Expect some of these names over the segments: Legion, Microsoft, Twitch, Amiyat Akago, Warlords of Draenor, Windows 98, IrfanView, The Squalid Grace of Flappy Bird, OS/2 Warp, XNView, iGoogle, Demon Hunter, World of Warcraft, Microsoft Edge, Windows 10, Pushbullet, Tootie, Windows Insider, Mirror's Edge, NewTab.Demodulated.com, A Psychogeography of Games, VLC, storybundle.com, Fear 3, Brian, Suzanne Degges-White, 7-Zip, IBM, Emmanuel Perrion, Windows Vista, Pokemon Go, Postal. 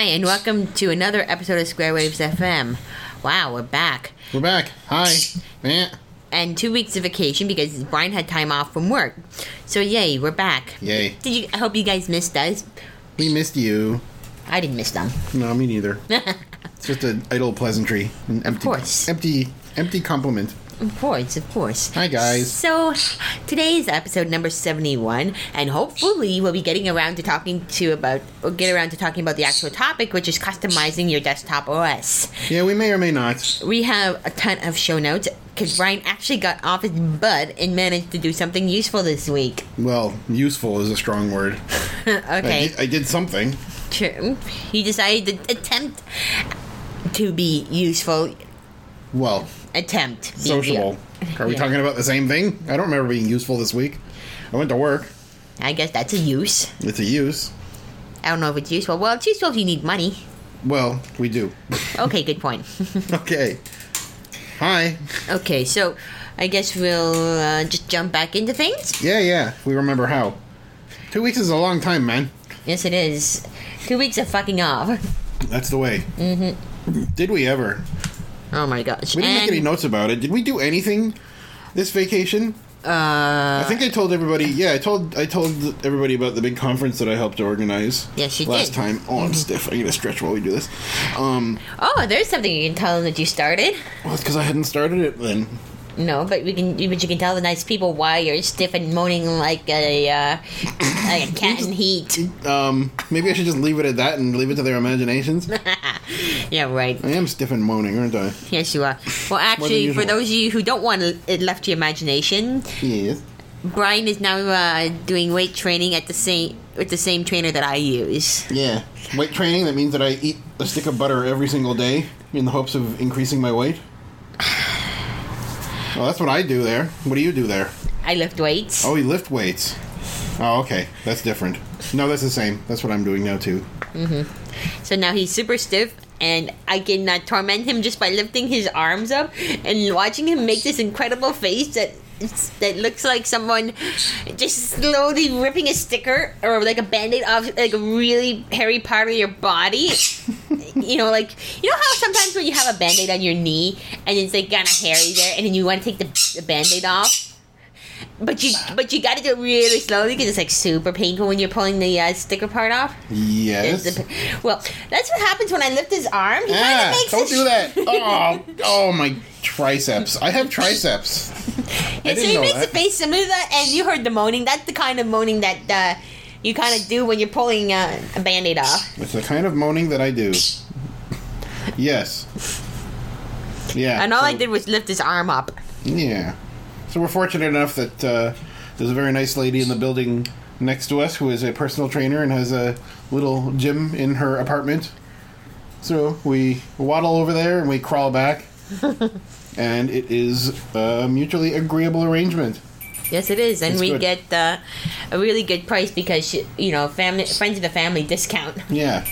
Hi, and welcome to another episode of Square Waves FM. Wow, we're back. We're back. Hi. And 2 weeks of vacation because Brian had time off from work. So yay, we're back. Yay. I hope you guys missed us. We missed you. I didn't miss them. No, me neither. It's just an idle pleasantry. An empty, of course. Empty compliment. Of course, of course. Hi, guys. So, today is episode number 71, and hopefully we'll be getting around to talking about the actual topic, which is customizing your desktop OS. Yeah, we may or may not. We have a ton of show notes, because Brian actually got off his butt and managed to do something useful this week. Well, useful is a strong word. Okay. I did something. True. He decided to attempt to be useful. Well... Attempt. Sociable. Are we talking about the same thing? I don't remember being useful this week. I went to work. I guess that's a use. It's a use. I don't know if it's useful. Well, it's useful if you need money. Well, we do. Okay, good point. Okay. Hi. Okay, so I guess we'll just jump back into things. Yeah. We remember how. 2 weeks is a long time, man. Yes, it is. 2 weeks of fucking off. That's the way. Mm-hmm. Did we ever... Oh my gosh. We didn't make any notes about it. Did we do anything this vacation? I think I told everybody. Yeah, I told everybody about the big conference that I helped organize. Yes, you did. Last time. Oh, I'm stiff. I need to stretch while we do this. Oh, there's something you can tell them that you started. Well, it's because I hadn't started it then. No, but you can tell the nice people why you're stiff and moaning like a cat in heat. Maybe I should just leave it at that and leave it to their imaginations. Yeah, right. I am stiff and moaning, aren't I? Yes, you are. Well, actually, for those of you who don't want it left to your imagination, yes. Brian is now doing weight training with the same trainer that I use. Yeah, weight training. That means that I eat a stick of butter every single day in the hopes of increasing my weight. Well, that's what I do there. What do you do there? I lift weights. Oh, you lift weights. Oh, okay. That's different. No, that's the same. That's what I'm doing now, too. Mm-hmm. So now he's super stiff, and I can torment him just by lifting his arms up and watching him make this incredible face that looks like someone just slowly ripping a sticker or like a Band-Aid off like a really hairy part of your body. You know how sometimes when you have a Band-Aid on your knee and it's like kind of hairy there, and then you want to take the Band-Aid off, but you got to do it really slowly because it's like super painful when you're pulling the sticker part off. Yes. Well, that's what happens when I lift his arm. Don't do that. Oh my triceps! I have triceps. Yeah, so he makes a face similar to that, and you heard the moaning. That's the kind of moaning that you kind of do when you're pulling a Band-Aid off. It's the kind of moaning that I do. Yes. Yeah. And all I did was lift his arm up. Yeah. So we're fortunate enough that there's a very nice lady in the building next to us who is a personal trainer and has a little gym in her apartment. So we waddle over there and we crawl back. And it is a mutually agreeable arrangement. Yes, it is. And we get a really good price because, friends of the family discount. Yeah.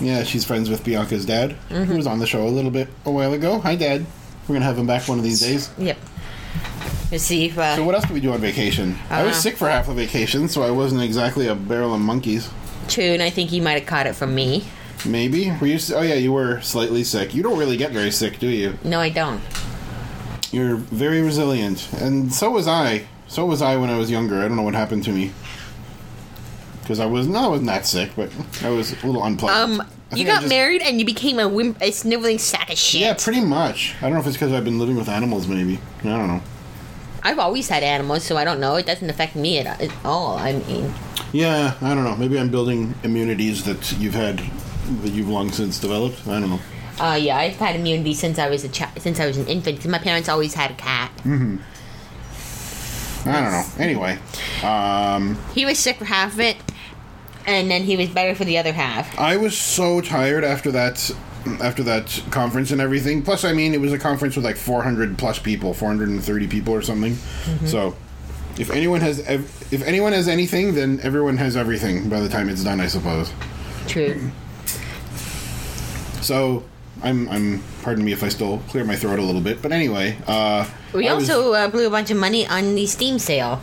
Yeah, she's friends with Bianca's dad, mm-hmm. who was on the show a while ago. Hi, Dad. We're going to have him back one of these days. Yep. We'll see if... So what else did we do on vacation? I was sick for half of vacation, so I wasn't exactly a barrel of monkeys. True, and I think he might have caught it from me. Maybe? Were you? Oh, yeah, you were slightly sick. You don't really get very sick, do you? No, I don't. You're very resilient. And so was I. So was I when I was younger. I don't know what happened to me. Because I wasn't that sick, but I was a little unpleasant. You got married and you became a sniveling sack of shit. Yeah, pretty much. I don't know if it's because I've been living with animals, maybe. I don't know. I've always had animals, so I don't know. It doesn't affect me at all, I mean. Yeah, I don't know. Maybe I'm building immunities that you've long since developed. I don't know. Yeah, I've had immunity since I was an infant. Cause my parents always had a cat. Mm-hmm. I don't know. Anyway, he was sick for half of it, and then he was better for the other half. I was so tired after that conference and everything. Plus, I mean, it was a conference with like 400 plus people, 430 people or something. Mm-hmm. So, if anyone has anything, then everyone has everything by the time it's done, I suppose. True. So, I'm. Pardon me if I still clear my throat a little bit, but anyway, we also blew a bunch of money on the Steam sale.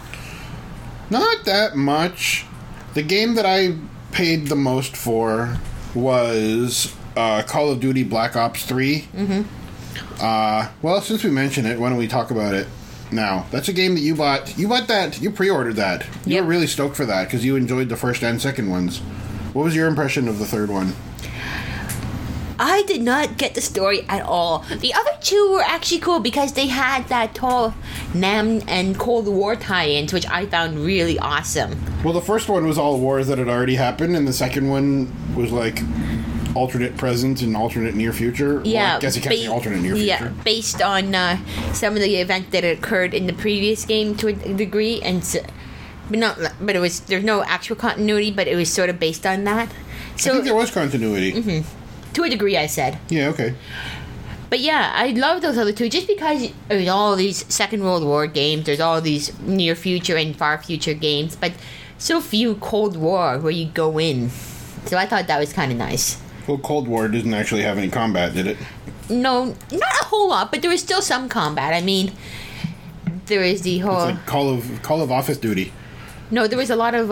Not that much. The game that I paid the most for was Call of Duty Black Ops 3. Mm-hmm. Well, since we mentioned it, why don't we talk about it now? That's a game that you bought. You bought that. You pre-ordered that. You were really stoked for that because you enjoyed the first and second ones. What was your impression of the third one? I did not get the story at all. The other two were actually cool because they had that tall Nam and Cold War tie-ins, which I found really awesome. Well, the first one was all wars that had already happened, and the second one was like alternate present and alternate near future. Yeah, well, I guess it can't be alternate near future. Yeah, based on some of the event that occurred in the previous game to a degree, and but it was there's no actual continuity, but it was sort of based on that. So I think there was continuity. Mm-hmm. To a degree, I said. Yeah, okay. But yeah, I love those other two just because there's all these Second World War games, there's all these near future and far future games, but so few Cold War where you go in. So I thought that was kind of nice. Well, Cold War didn't actually have any combat, did it? No, not a whole lot, but there was still some combat. I mean, there is the whole... It's like Call of Office Duty. No, there was a lot of...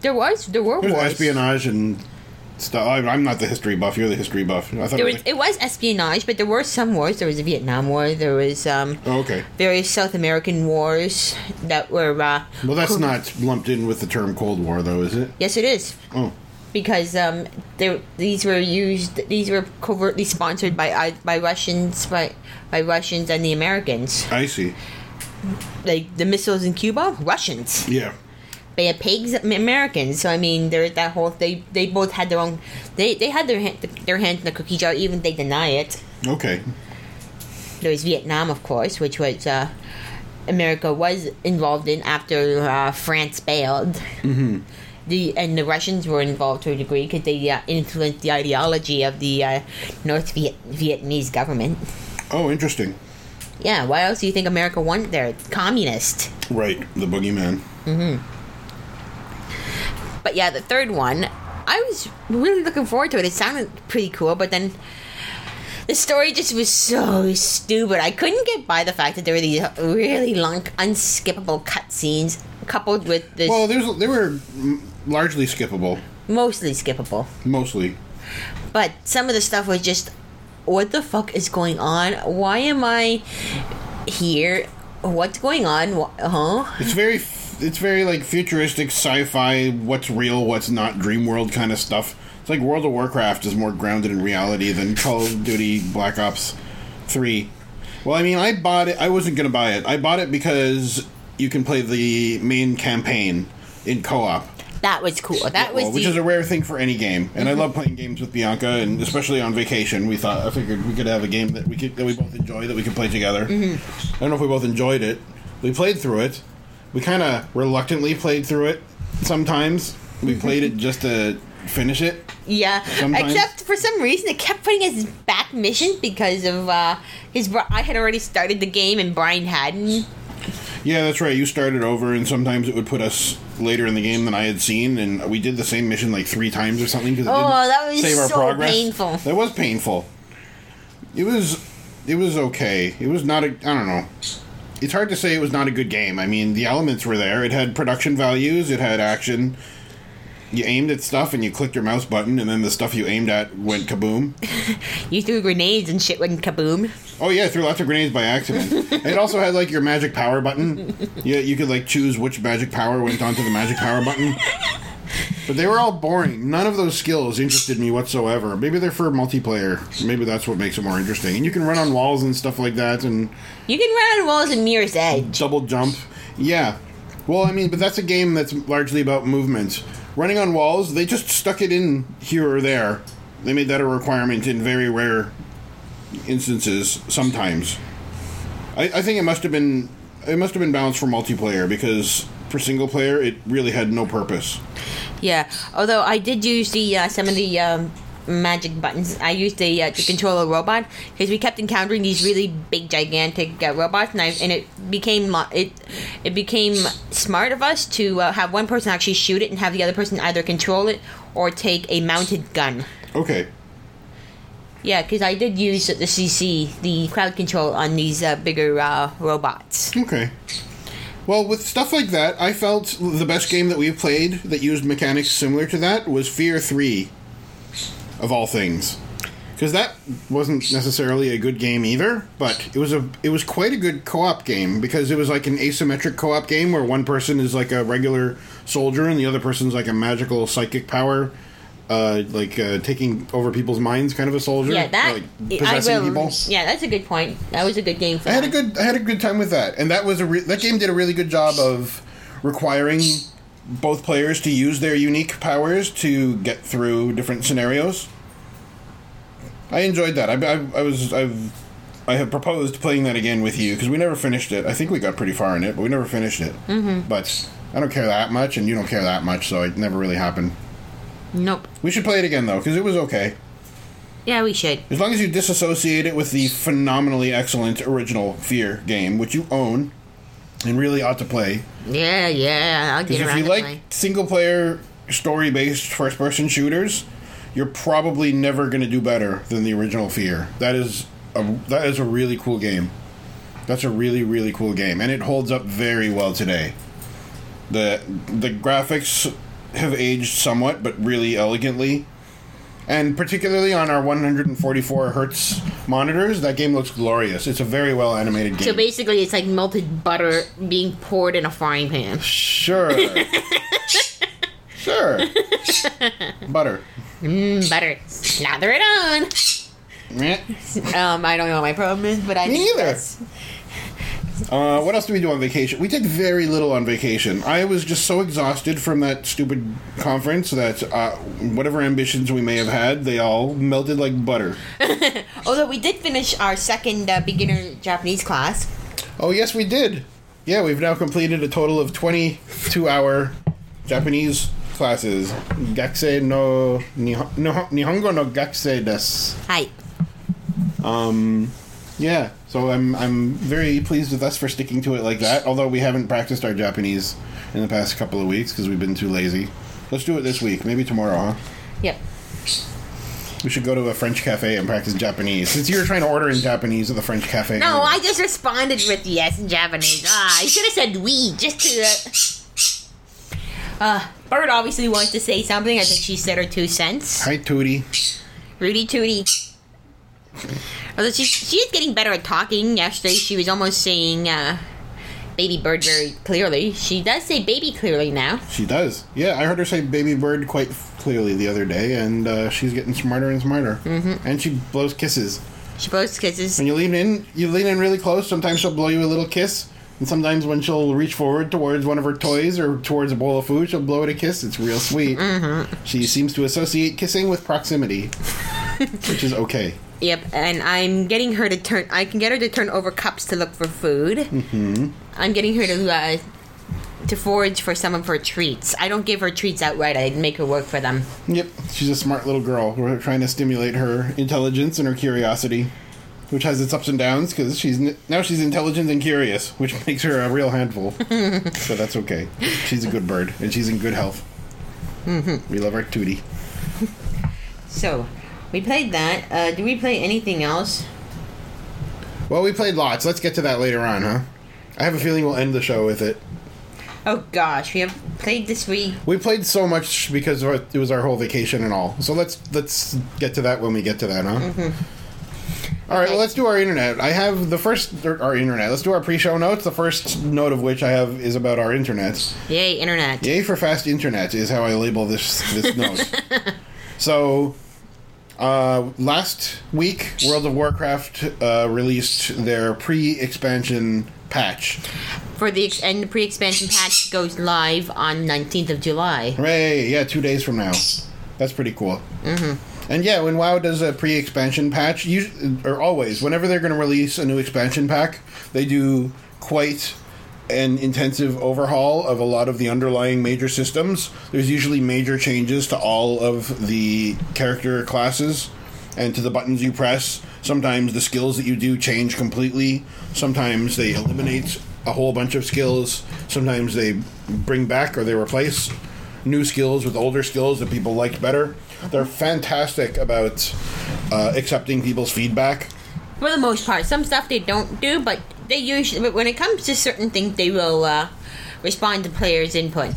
There were wars. There was espionage and... I'm not the history buff. You're the history buff. I thought it was espionage, but there were some wars. There was the Vietnam War. There was various South American wars that were... well, that's not lumped in with the term Cold War, though, is it? Yes, it is. Oh. Because these were covertly sponsored by Russians and the Americans. I see. Like the missiles in Cuba, Russians. Yeah. They had pigs, Americans. So I mean, there's that whole. They both had their own. They had their hand in the cookie jar, even if they deny it. Okay. There was Vietnam, of course, which was America was involved in after France bailed. Mm-hmm. The Russians were involved to a degree because they influenced the ideology of the North Vietnamese government. Oh, interesting. Yeah. Why else do you think America wanted there? It's communist. Right. The boogeyman. Mm-hmm. But yeah, the third one, I was really looking forward to it. It sounded pretty cool, but then the story just was so stupid. I couldn't get by the fact that there were these really long, unskippable cutscenes coupled with this... Well, they were largely skippable. Mostly skippable. Mostly. But some of the stuff was just, what the fuck is going on? Why am I here? What's going on? Huh? It's very like futuristic sci-fi, what's real, what's not, dream world kind of stuff. It's like World of Warcraft is more grounded in reality than Call of Duty Black Ops 3. Well, I mean, I bought it. I wasn't going to buy it. I bought it because you can play the main campaign in co-op. That was cool. Which is a rare thing for any game. And I love playing games with Bianca, and especially on vacation, I figured we could have a game that we both enjoy, that we could play together. Mm-hmm. I don't know if we both enjoyed it. We played through it. We kind of reluctantly played through it sometimes. We played it just to finish it. Yeah, sometimes. Except for some reason it kept putting us back missions because of I had already started the game and Brian hadn't. Yeah, that's right. You started over and sometimes it would put us later in the game than I had seen, and we did the same mission like 3 times or something because it didn't save our progress. Painful. That was painful. It was okay. It was not I don't know. It's hard to say it was not a good game. I mean, the elements were there. It had production values. It had action. You aimed at stuff and you clicked your mouse button, and then the stuff you aimed at went kaboom. You threw grenades and shit went kaboom. Oh, yeah. I threw lots of grenades by accident. It also had, like, your magic power button. Yeah, you could, like, choose which magic power went onto the magic power button. But they were all boring. None of those skills interested me whatsoever. Maybe they're for multiplayer. Maybe that's what makes it more interesting. And you can run on walls and stuff like that. You can run on walls in Mirror's Edge. Double jump. Yeah. Well, I mean, but that's a game that's largely about movement. Running on walls, they just stuck it in here or there. They made that a requirement in very rare instances sometimes. I think it must have been balanced for multiplayer because... For single player, it really had no purpose. Yeah, although I did use the some of the magic buttons. I used to control a robot because we kept encountering these really big, gigantic robots, and it became smart of us to have one person actually shoot it and have the other person either control it or take a mounted gun. Okay. Yeah, because I did use the CC, the crowd control on these bigger robots. Okay. Well, with stuff like that, I felt the best game that we've played that used mechanics similar to that was Fear 3. of all things. Because that wasn't necessarily a good game either, but it was quite a good co-op game, because it was like an asymmetric co-op game where one person is like a regular soldier and the other person's like a magical psychic power, taking over people's minds kind of a soldier. Yeah, that possessing people. Yeah, that's a good point. That was a good game for me. I had a good time with that, and that was that game did a really good job of requiring both players to use their unique powers to get through different scenarios. I enjoyed that. I have proposed playing that again with you, because we never finished it. I think we got pretty far in it, but we never finished it. Mm-hmm. But I don't care that much, and you don't care that much, so it never really happened. Nope. We should play it again, though, because it was okay. Yeah, we should. As long as you disassociate it with the phenomenally excellent original Fear game, which you own and really ought to play. Yeah, I'll get around to play. Because if you like single-player, story-based first-person shooters, you're probably never going to do better than the original Fear. That is a really cool game. That's a really, really cool game, and it holds up very well today. The graphics have aged somewhat, but really elegantly. And particularly on our 144 hertz monitors, that game looks glorious. It's a very well animated game. So basically, it's like melted butter being poured in a frying pan. Sure. Butter. Butter. Slather it on. I don't know what my problem is, but I think that's... what else do we do on vacation? We did very little on vacation. I was just so exhausted from that stupid conference that whatever ambitions we may have had, they all melted like butter. Although we did finish our second beginner Japanese class. Oh, yes, we did. Yeah, we've now completed a total of 22-hour Japanese classes. Gakusei no Nihongo no Gakusei desu. Hi. Yeah. So I'm very pleased with us for sticking to it like that. Although we haven't practiced our Japanese in the past couple of weeks because we've been too lazy. Let's do it this week. Maybe tomorrow, huh? Yep. We should go to a French cafe and practice Japanese. Since you were trying to order in Japanese at the French cafe. No, anyway. I just responded with yes in Japanese. I should have said oui just to. Bird obviously wants to say something. I think she said her 2 cents. Hi, Tootie. Rudy Tootie. Although she's getting better at talking. Yesterday she was almost saying baby bird very clearly. She does say baby clearly now. She does. Yeah, I heard her say baby bird quite clearly the other day, and she's getting smarter and smarter. Mm-hmm. And she blows kisses. When you lean in really close, sometimes she'll blow you a little kiss, and sometimes when she'll reach forward towards one of her toys or towards a bowl of food, she'll blow it a kiss. It's real sweet. Mm-hmm. She seems to associate kissing with proximity, which is okay. Yep, and I'm getting her to turn... I can get her to turn over cups to look for food. Mm-hmm. I'm getting her to forage for some of her treats. I don't give her treats outright. I make her work for them. Yep, she's a smart little girl. We're trying to stimulate her intelligence and her curiosity, which has its ups and downs, because now she's intelligent and curious, which makes her a real handful. So that's okay. She's a good bird, and she's in good health. Mm-hmm. We love our Tootie. So... we played that. Did we play anything else? Well, we played lots. Let's get to that later on, huh? I have a feeling we'll end the show with it. Oh, gosh. We have played this week. We played so much because it was our whole vacation and all. So let's get to that when we get to that, huh? Mm-hmm. All right, well, let's do our internet. Let's do our pre-show notes. The first note of which I have is about our internet. Yay, internet. Yay for fast internet is how I label this note. So... last week, World of Warcraft released their pre-expansion patch. And the pre-expansion patch goes live on 19th of July. Hooray! Yeah, 2 days from now. That's pretty cool. Mm-hmm. And yeah, when WoW does a pre-expansion patch, whenever they're going to release a new expansion pack, they do quite an intensive overhaul of a lot of the underlying major systems. There's usually major changes to all of the character classes and to the buttons you press. Sometimes the skills that you do change completely. Sometimes they eliminate a whole bunch of skills. Sometimes they bring back or they replace new skills with older skills that people liked better. They're fantastic about accepting people's feedback. For the most part. Some stuff they don't do, but... they usually, when it comes to certain things, they will respond to players' input.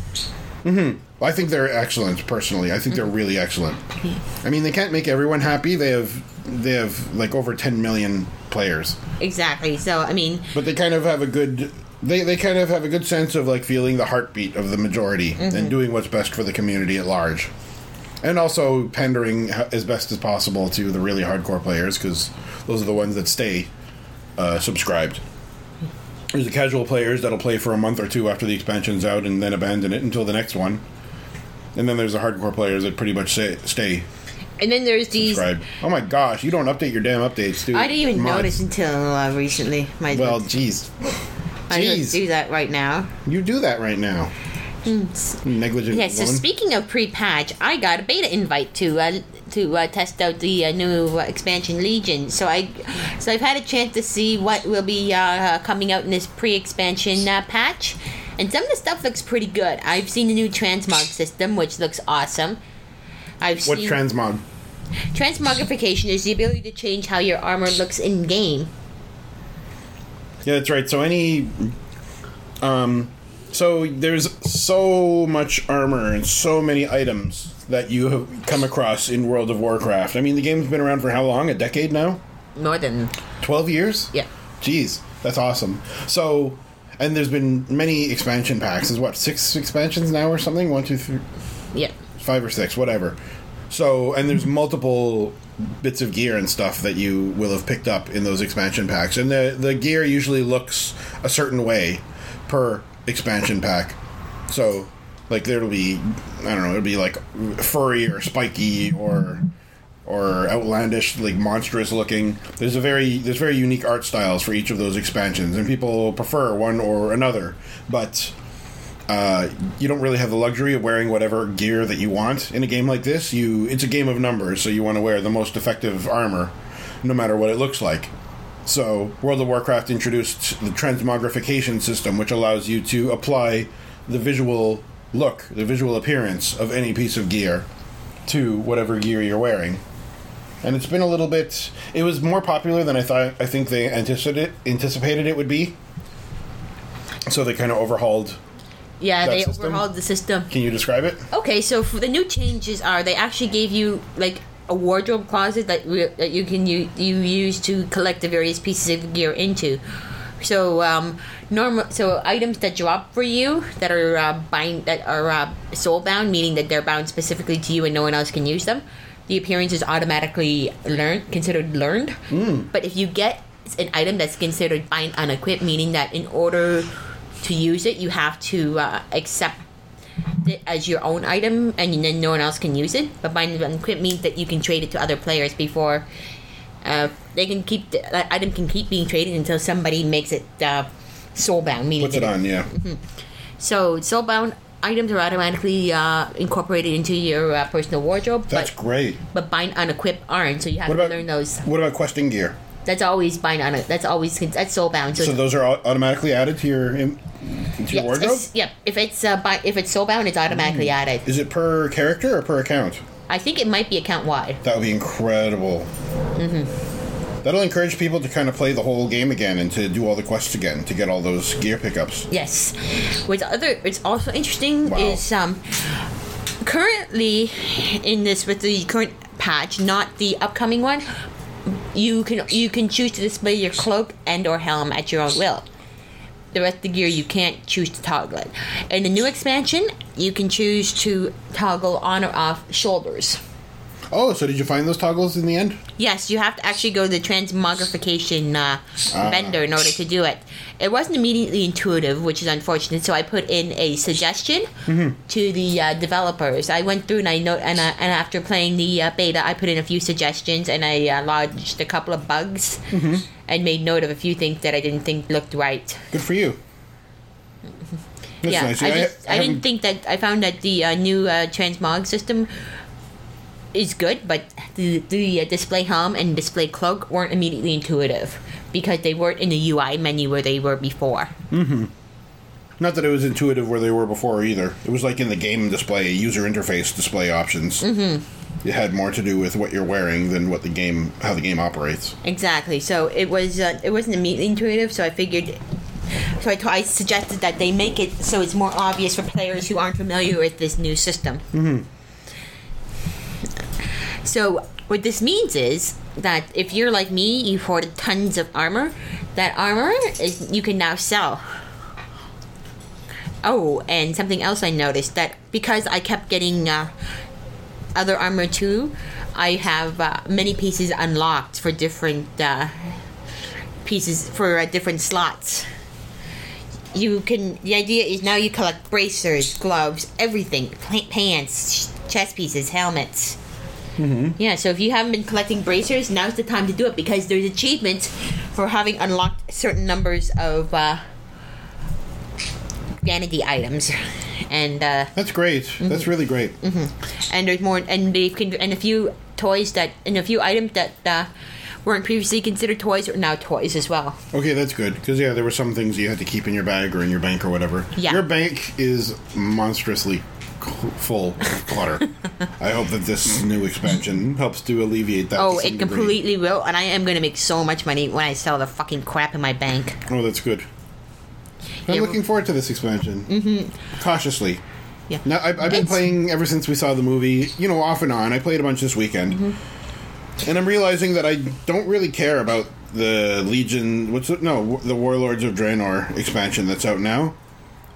Mm-hmm. I think they're excellent, personally. I think they're really excellent. I mean, they can't make everyone happy. They have like over 10 million players. Exactly. So, I mean, but they kind of have a good sense of like feeling the heartbeat of the majority and doing what's best for the community at large. And also pandering as best as possible to the really hardcore players, because those are the ones that stay subscribed. There's the casual players that'll play for a month or two after the expansion's out and then abandon it until the next one. And then there's the hardcore players that pretty much stay. And then there's these... subscribed. Oh my gosh, you don't update your damn updates, dude. I didn't even notice until recently. Well, jeez. I don't do that right now. You do that right now. Negligent. Yeah. So speaking of pre-patch, I got a beta invite to test out the new expansion Legion. So I've had a chance to see what will be coming out in this pre-expansion patch, and some of the stuff looks pretty good. I've seen the new transmog system, which looks awesome. What transmog? Transmogrification is the ability to change how your armor looks in game. Yeah, that's right. So any So there's so much armor and so many items that you have come across in World of Warcraft. I mean, the game's been around for how long? A decade now? More than 12 years? Yeah. Jeez, that's awesome. So, and there's been many expansion packs. There's what, 6 expansions now or something? 1, 2, 3? Yeah. 5 or 6, whatever. So, and there's multiple bits of gear and stuff that you will have picked up in those expansion packs. And the gear usually looks a certain way per expansion pack. So, like, there'll be, I don't know, it'll be like furry or spiky or outlandish, like monstrous looking. There's very unique art styles for each of those expansions, and people prefer one or another. But you don't really have the luxury of wearing whatever gear that you want in a game like this. It's a game of numbers, so you want to wear the most effective armor, no matter what it looks like. So, World of Warcraft introduced the transmogrification system, which allows you to apply the visual look, the visual appearance of any piece of gear to whatever gear you're wearing. And it's been a little bit... It was more popular than I thought. I think they anticipated it would be. So they kind of overhauled... Yeah, they overhauled the system. Can you describe it? Okay, so for the new changes are they actually gave you, like... a wardrobe closet that you can use to collect the various pieces of gear into. So so items that drop for you that are soul bound, meaning that they're bound specifically to you and no one else can use them. The appearance is automatically considered learned. Mm. But if you get an item that's considered bind unequipped, meaning that in order to use it, you have to accept it as your own item, and then no one else can use it. But bind unequipped means that you can trade it to other players before they can keep that item can keep being traded until somebody makes it soulbound. Meaning puts it on, yeah. Mm-hmm. So soulbound items are automatically incorporated into your personal wardrobe. That's great. But bind unequipped aren't, so you have to learn those. What about questing gear? That's always bind unequipped. That's soulbound. So those are automatically added to your. Yes, wardrobe? Yep. If it's soulbound, it's automatically added. Is it per character or per account? I think it might be account wide. That would be incredible. Mm-hmm. That'll encourage people to kind of play the whole game again and to do all the quests again to get all those gear pickups. Yes. What's also interesting is currently in this with the current patch, not the upcoming one, you can choose to display your cloak and or helm at your own will. The rest of the gear you can't choose to toggle it. In the new expansion, you can choose to toggle on or off shoulders. Oh, so did you find those toggles in the end? Yes, you have to actually go to the transmogrification vendor in order to do it. It wasn't immediately intuitive, which is unfortunate, so I put in a suggestion to the developers. I went through and and after playing the beta, I put in a few suggestions and I lodged a couple of bugs and made note of a few things that I didn't think looked right. Good for you. That's nice. I found that the new transmog system is good, but the display helm and display cloak weren't immediately intuitive because they weren't in the UI menu where they were before. Mm-hmm. Not that it was intuitive where they were before either. It was like in the game display, user interface display options. Mm-hmm. It had more to do with what you're wearing than what how the game operates. Exactly. So it wasn't immediately intuitive. So I figured I suggested that they make it so it's more obvious for players who aren't familiar with this new system. Mm-hmm. So what this means is that if you're like me, you've hoarded tons of armor. That armor is you can now sell. Oh, and something else I noticed, that because I kept getting other armor too, I have many pieces unlocked for different pieces for different slots. You can. The idea is now you collect bracers, gloves, everything, pants, chest pieces, helmets. Mm-hmm. Yeah, so if you haven't been collecting bracers, now's the time to do it, because there's achievements for having unlocked certain numbers of vanity items, and that's great. Mm-hmm. That's really great. Mm-hmm. And there's more, and they can, and a few toys that, and a few items that weren't previously considered toys are now toys as well. Okay, that's good, because yeah, there were some things you had to keep in your bag or in your bank or whatever. Yeah. Your bank is monstrously full of clutter. I hope that this new expansion helps to alleviate that. Oh, it completely will, and I am going to make so much money when I sell the fucking crap in my bank. Oh, that's good. I'm looking forward to this expansion. Mm-hmm. Cautiously. Yeah. Now, I've been playing ever since we saw the movie, you know, off and on. I played a bunch this weekend. Mm-hmm. And I'm realizing that I don't really care about the Legion... the Warlords of Draenor expansion that's out now.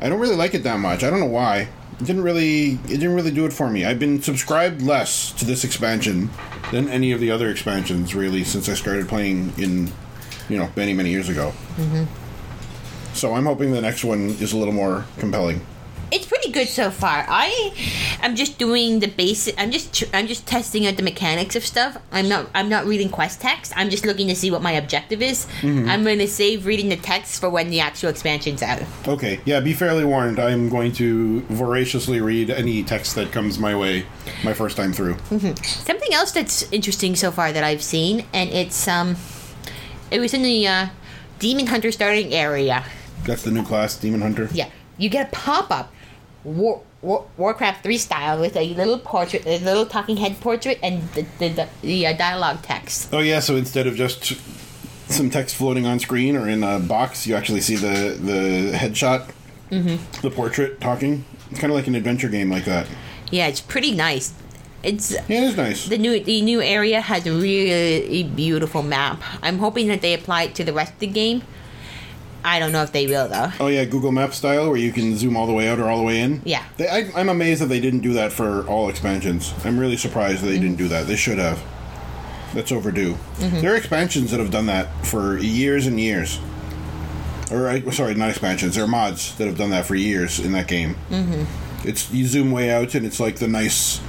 I don't really like it that much. I don't know why. It didn't really do it for me. I've been subscribed less to this expansion than any of the other expansions, really, since I started playing in, you know, many, many years ago. Mm-hmm. So I'm hoping the next one is a little more compelling. It's pretty good so far. I'm just doing the basic. I'm just testing out the mechanics of stuff. I'm not reading quest text. I'm just looking to see what my objective is. Mm-hmm. I'm going to save reading the text for when the actual expansion's out. Okay. Yeah. Be fairly warned. I'm going to voraciously read any text that comes my way, my first time through. Mm-hmm. Something else that's interesting so far that I've seen, and it's it was in the Demon Hunter starting area. That's the new class, Demon Hunter? Yeah. You get a pop-up, Warcraft 3 style, with a little portrait, a little talking head portrait, and the dialogue text. Oh, yeah, so instead of just some text floating on screen or in a box, you actually see the headshot, mm-hmm. the portrait talking. It's kind of like an adventure game like that. Yeah, it's pretty nice. It is nice. The new area has a really beautiful map. I'm hoping that they apply it to the rest of the game. I don't know if they will, though. Oh, yeah, Google Maps style, where you can zoom all the way out or all the way in? Yeah. I'm amazed that they didn't do that for all expansions. I'm really surprised that they mm-hmm. didn't do that. They should have. That's overdue. Mm-hmm. There are expansions that have done that for years and years. Or, sorry, not expansions. There are mods that have done that for years in that game. Mm-hmm. You zoom way out, and it's like the nice,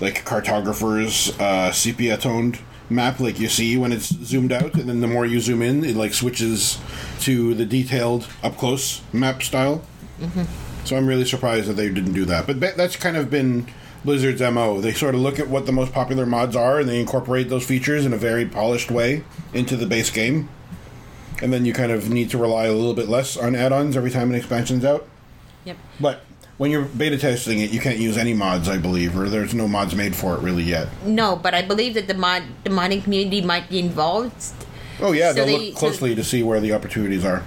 like, cartographer's sepia-toned map like you see when it's zoomed out, and then the more you zoom in, it like switches to the detailed up close map style. Mm-hmm. So I'm really surprised that they didn't do that, but that's kind of been Blizzard's MO. They sort of look at what the most popular mods are, and they incorporate those features in a very polished way into the base game, and then you kind of need to rely a little bit less on add-ons every time an expansion's out. Yep. But when you're beta testing it, you can't use any mods, I believe, or there's no mods made for it really yet. No, but I believe that the modding community might be involved. Oh yeah, so they'll look closely to see where the opportunities are.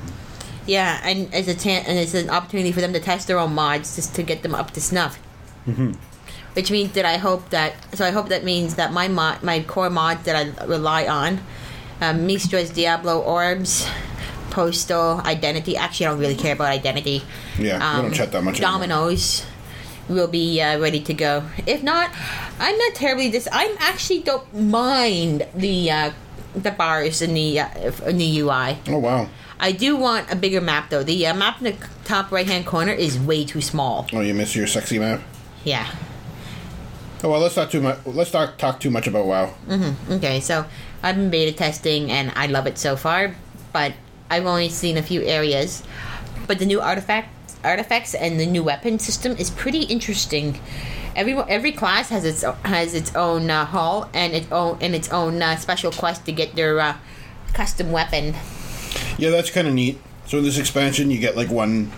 Yeah, and it's an opportunity for them to test their own mods just to get them up to snuff. Mm-hmm. Which means that I hope that means that my core mods that I rely on, Miestras Diablo Orbs. Postal, Identity. Actually, I don't really care about Identity. Yeah, we don't chat that much. Dominoes will be ready to go. If not, I'm not terribly I actually don't mind the bars in the UI. Oh wow! I do want a bigger map though. The map in the top right hand corner is way too small. Oh, you miss your sexy map? Yeah. Oh well, let's not talk too much about WoW. Mm-hmm. Okay, so I've been beta testing and I love it so far, but I've only seen a few areas, but the new artifacts and the new weapon system is pretty interesting. Every class has its own haul and its own special quest to get their custom weapon. Yeah, that's kind of neat. So in this expansion, you get like one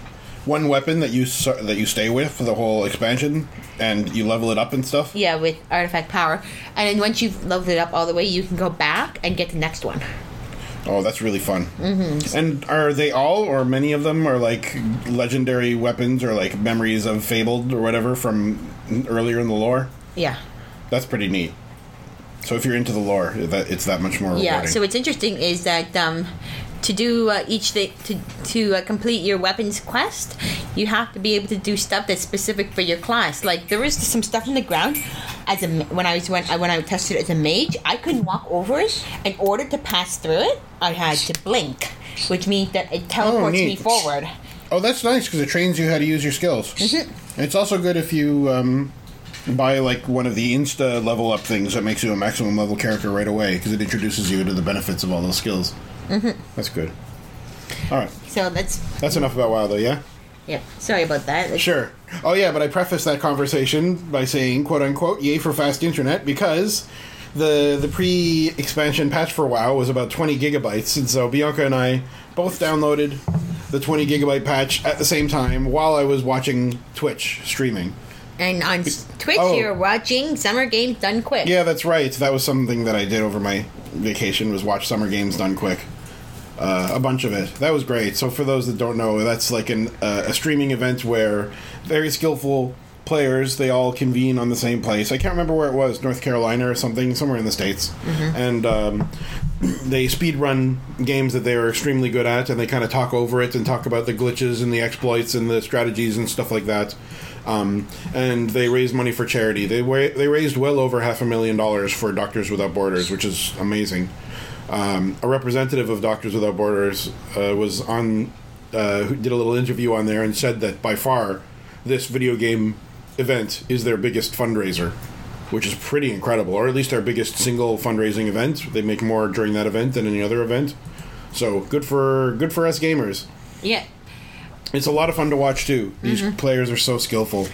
weapon that you stay with for the whole expansion, and you level it up and stuff. Yeah, with artifact power, and then once you've leveled it up all the way, you can go back and get the next one. Oh, that's really fun. Mm-hmm. And are they all, or many of them, are like legendary weapons or like memories of Fabled or whatever from earlier in the lore? Yeah. That's pretty neat. So if you're into the lore, it's that much more rewarding. Yeah, so what's interesting is that to do each thing, to complete your weapons quest, you have to be able to do stuff that's specific for your class. Like, there was some stuff in the ground. When I tested it as a mage, I couldn't walk over it. In order to pass through it, I had to blink, which means that it teleports me forward. Oh, that's nice, because it trains you how to use your skills. Mm-hmm. It's also good if you... buy like one of the Insta level up things that makes you a maximum level character right away, because it introduces you to the benefits of all those skills. Mm-hmm. That's good. All right. So that's enough about WoW, though. Yeah. Yeah. Sorry about that. Sure. Oh yeah, but I prefaced that conversation by saying "quote unquote" yay for fast internet, because the pre-expansion patch for WoW was about 20 gigabytes, and so Bianca and I both downloaded the 20 gigabyte patch at the same time while I was watching Twitch streaming. And on Twitch, you're watching Summer Games Done Quick. Yeah, that's right. That was something that I did over my vacation, was watch Summer Games Done Quick. A bunch of it. That was great. So for those that don't know, that's like a streaming event where very skillful players, they all convene on the same place. I can't remember where it was, North Carolina or something, somewhere in the States. Mm-hmm. And they speedrun games that they are extremely good at, and they kind of talk over it and talk about the glitches and the exploits and the strategies and stuff like that. And they raised money for charity. They raised well over $500,000 for Doctors Without Borders, which is amazing. A representative of Doctors Without Borders was on, who did a little interview on there and said that by far this video game event is their biggest fundraiser, which is pretty incredible, or at least their biggest single fundraising event. They make more during that event than any other event. So good for us gamers. Yeah. It's a lot of fun to watch, too. These players are so skillful.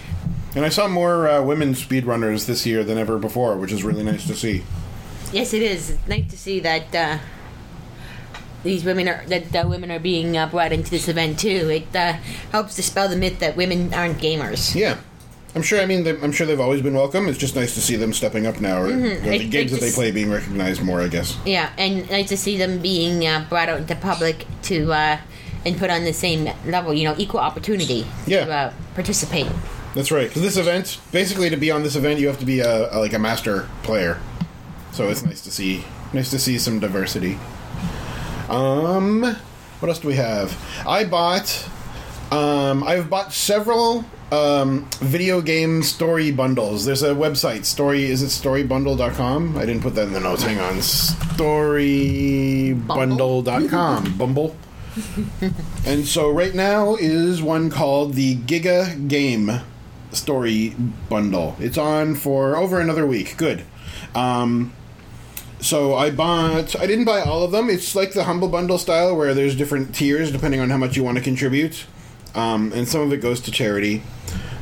And I saw more women speedrunners this year than ever before, which is really nice to see. Yes, it is. It's nice to see that women are being brought into this event, too. It helps dispel the myth that women aren't gamers. Yeah. I'm sure they've always been welcome. It's just nice to see them stepping up now, or the games that they play being recognized more, I guess. Yeah, and nice to see them being brought out into public to... and put on the same level, equal opportunity to participate. That's right. So this event, basically, to be on this event, you have to be a master player. So it's nice to see some diversity. What else do we have? I've bought several video game story bundles. There's a website, storybundle.com? I didn't put that in the notes. Hang on, storybundle.com. Bumble. And so right now is one called the Giga Game Story Bundle. It's on for over another week. Good. So I didn't buy all of them. It's like the Humble Bundle style where there's different tiers depending on how much you want to contribute. And some of it goes to charity.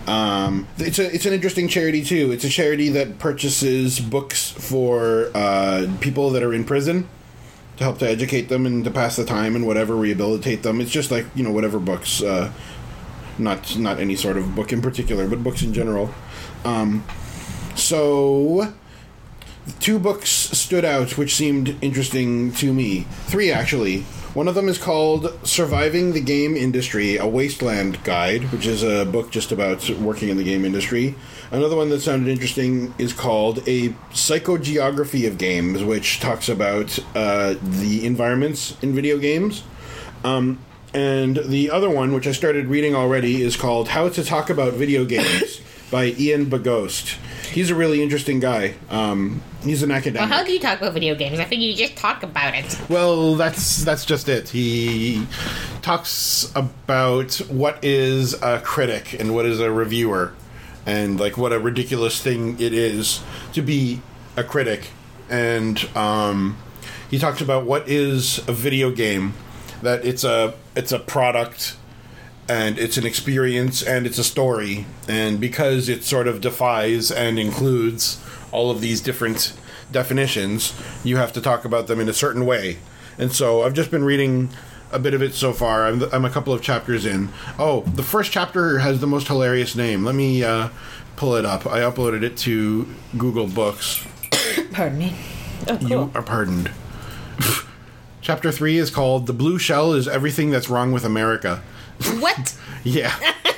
It's an interesting charity too. It's a charity that purchases books for people that are in prison, to help to educate them and to pass the time and whatever, rehabilitate them. It's just like, whatever books, not any sort of book in particular, but books in general. So 2 books stood out which seemed interesting to me. 3, actually. One of them is called Surviving the Game Industry, A Wasteland Guide, which is a book just about working in the game industry. Another one that sounded interesting is called A Psychogeography of Games, which talks about the environments in video games. And the other one, which I started reading already, is called How to Talk About Video Games by Ian Baghost. He's a really interesting guy. He's an academic. Well, how do you talk about video games? I think you just talk about it. Well, that's just it. He talks about what is a critic and what is a reviewer, and like what a ridiculous thing it is to be a critic. And he talks about what is a video game, that it's a product, and it's an experience, and it's a story, and because it sort of defies and includes all of these different definitions, you have to talk about them in a certain way. And so I've just been reading a bit of it so far. I'm a couple of chapters in. Oh, the first chapter has the most hilarious name. Let me pull it up. I uploaded it to Google Books. Pardon me. Oh, cool. You are pardoned. Chapter 3 is called The Blue Shell is Everything That's Wrong with America. What? Yeah.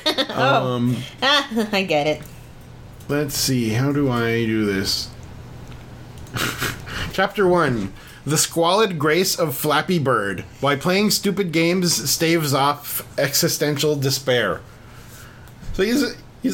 I get it. Let's see. How do I do this? Chapter 1. The Squalid Grace of Flappy Bird. Why Playing Stupid Games Staves Off Existential Despair. So he's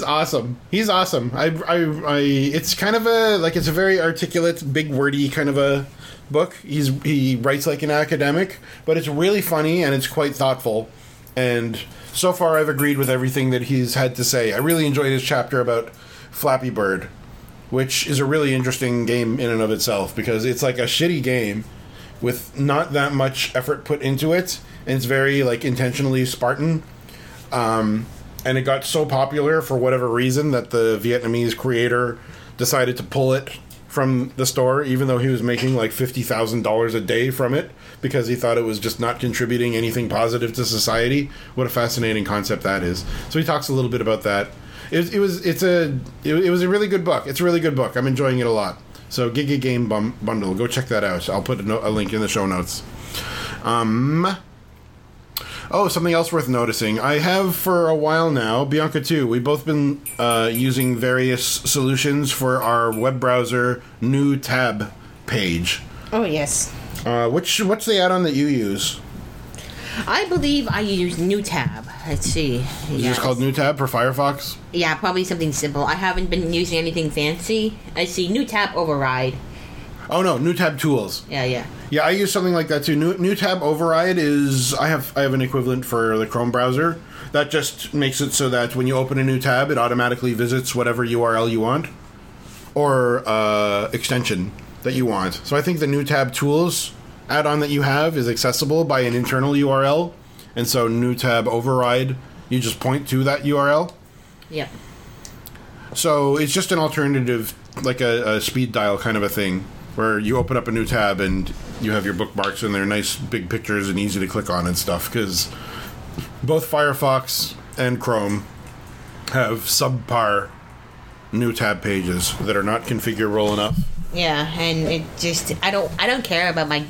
awesome. He's awesome. It's kind of a, like, it's a very articulate, big wordy kind of a book. He writes like an academic, but it's really funny and it's quite thoughtful. And so far I've agreed with everything that he's had to say. I really enjoyed his chapter about Flappy Bird, which is a really interesting game in and of itself, because it's like a shitty game with not that much effort put into it, and it's very, like, intentionally Spartan. And it got so popular for whatever reason that the Vietnamese creator decided to pull it from the store, even though he was making like $50,000 a day from it, because he thought it was just not contributing anything positive to society. What a fascinating concept that is. So he talks a little bit about that. It was a really good book. It's a really good book. I'm enjoying it a lot. So Giga Game Bundle, go check that out. I'll put a link in the show notes. Oh, something else worth noticing. I have for a while now, Bianca too, we've both been using various solutions for our web browser new tab page. Oh, yes. What's the add-on that you use? I believe I use NewTab. Let's see. Is this called NewTab for Firefox? Yeah, probably something simple. I haven't been using anything fancy. I see NewTab Override. Oh no, NewTab Tools. Yeah. Yeah, I use something like that too. NewTab Override is I have an equivalent for the Chrome browser. That just makes it so that when you open a new tab, it automatically visits whatever URL you want or extension that you want. So I think the NewTab Tools add-on that you have is accessible by an internal URL, and so NewTab Override, you just point to that URL. Yeah. So it's just an alternative, like a speed dial kind of a thing, where you open up a new tab and you have your bookmarks and they're nice big pictures and easy to click on and stuff, because both Firefox and Chrome have subpar new tab pages that are not configurable enough. Yeah, and it just I don't care about a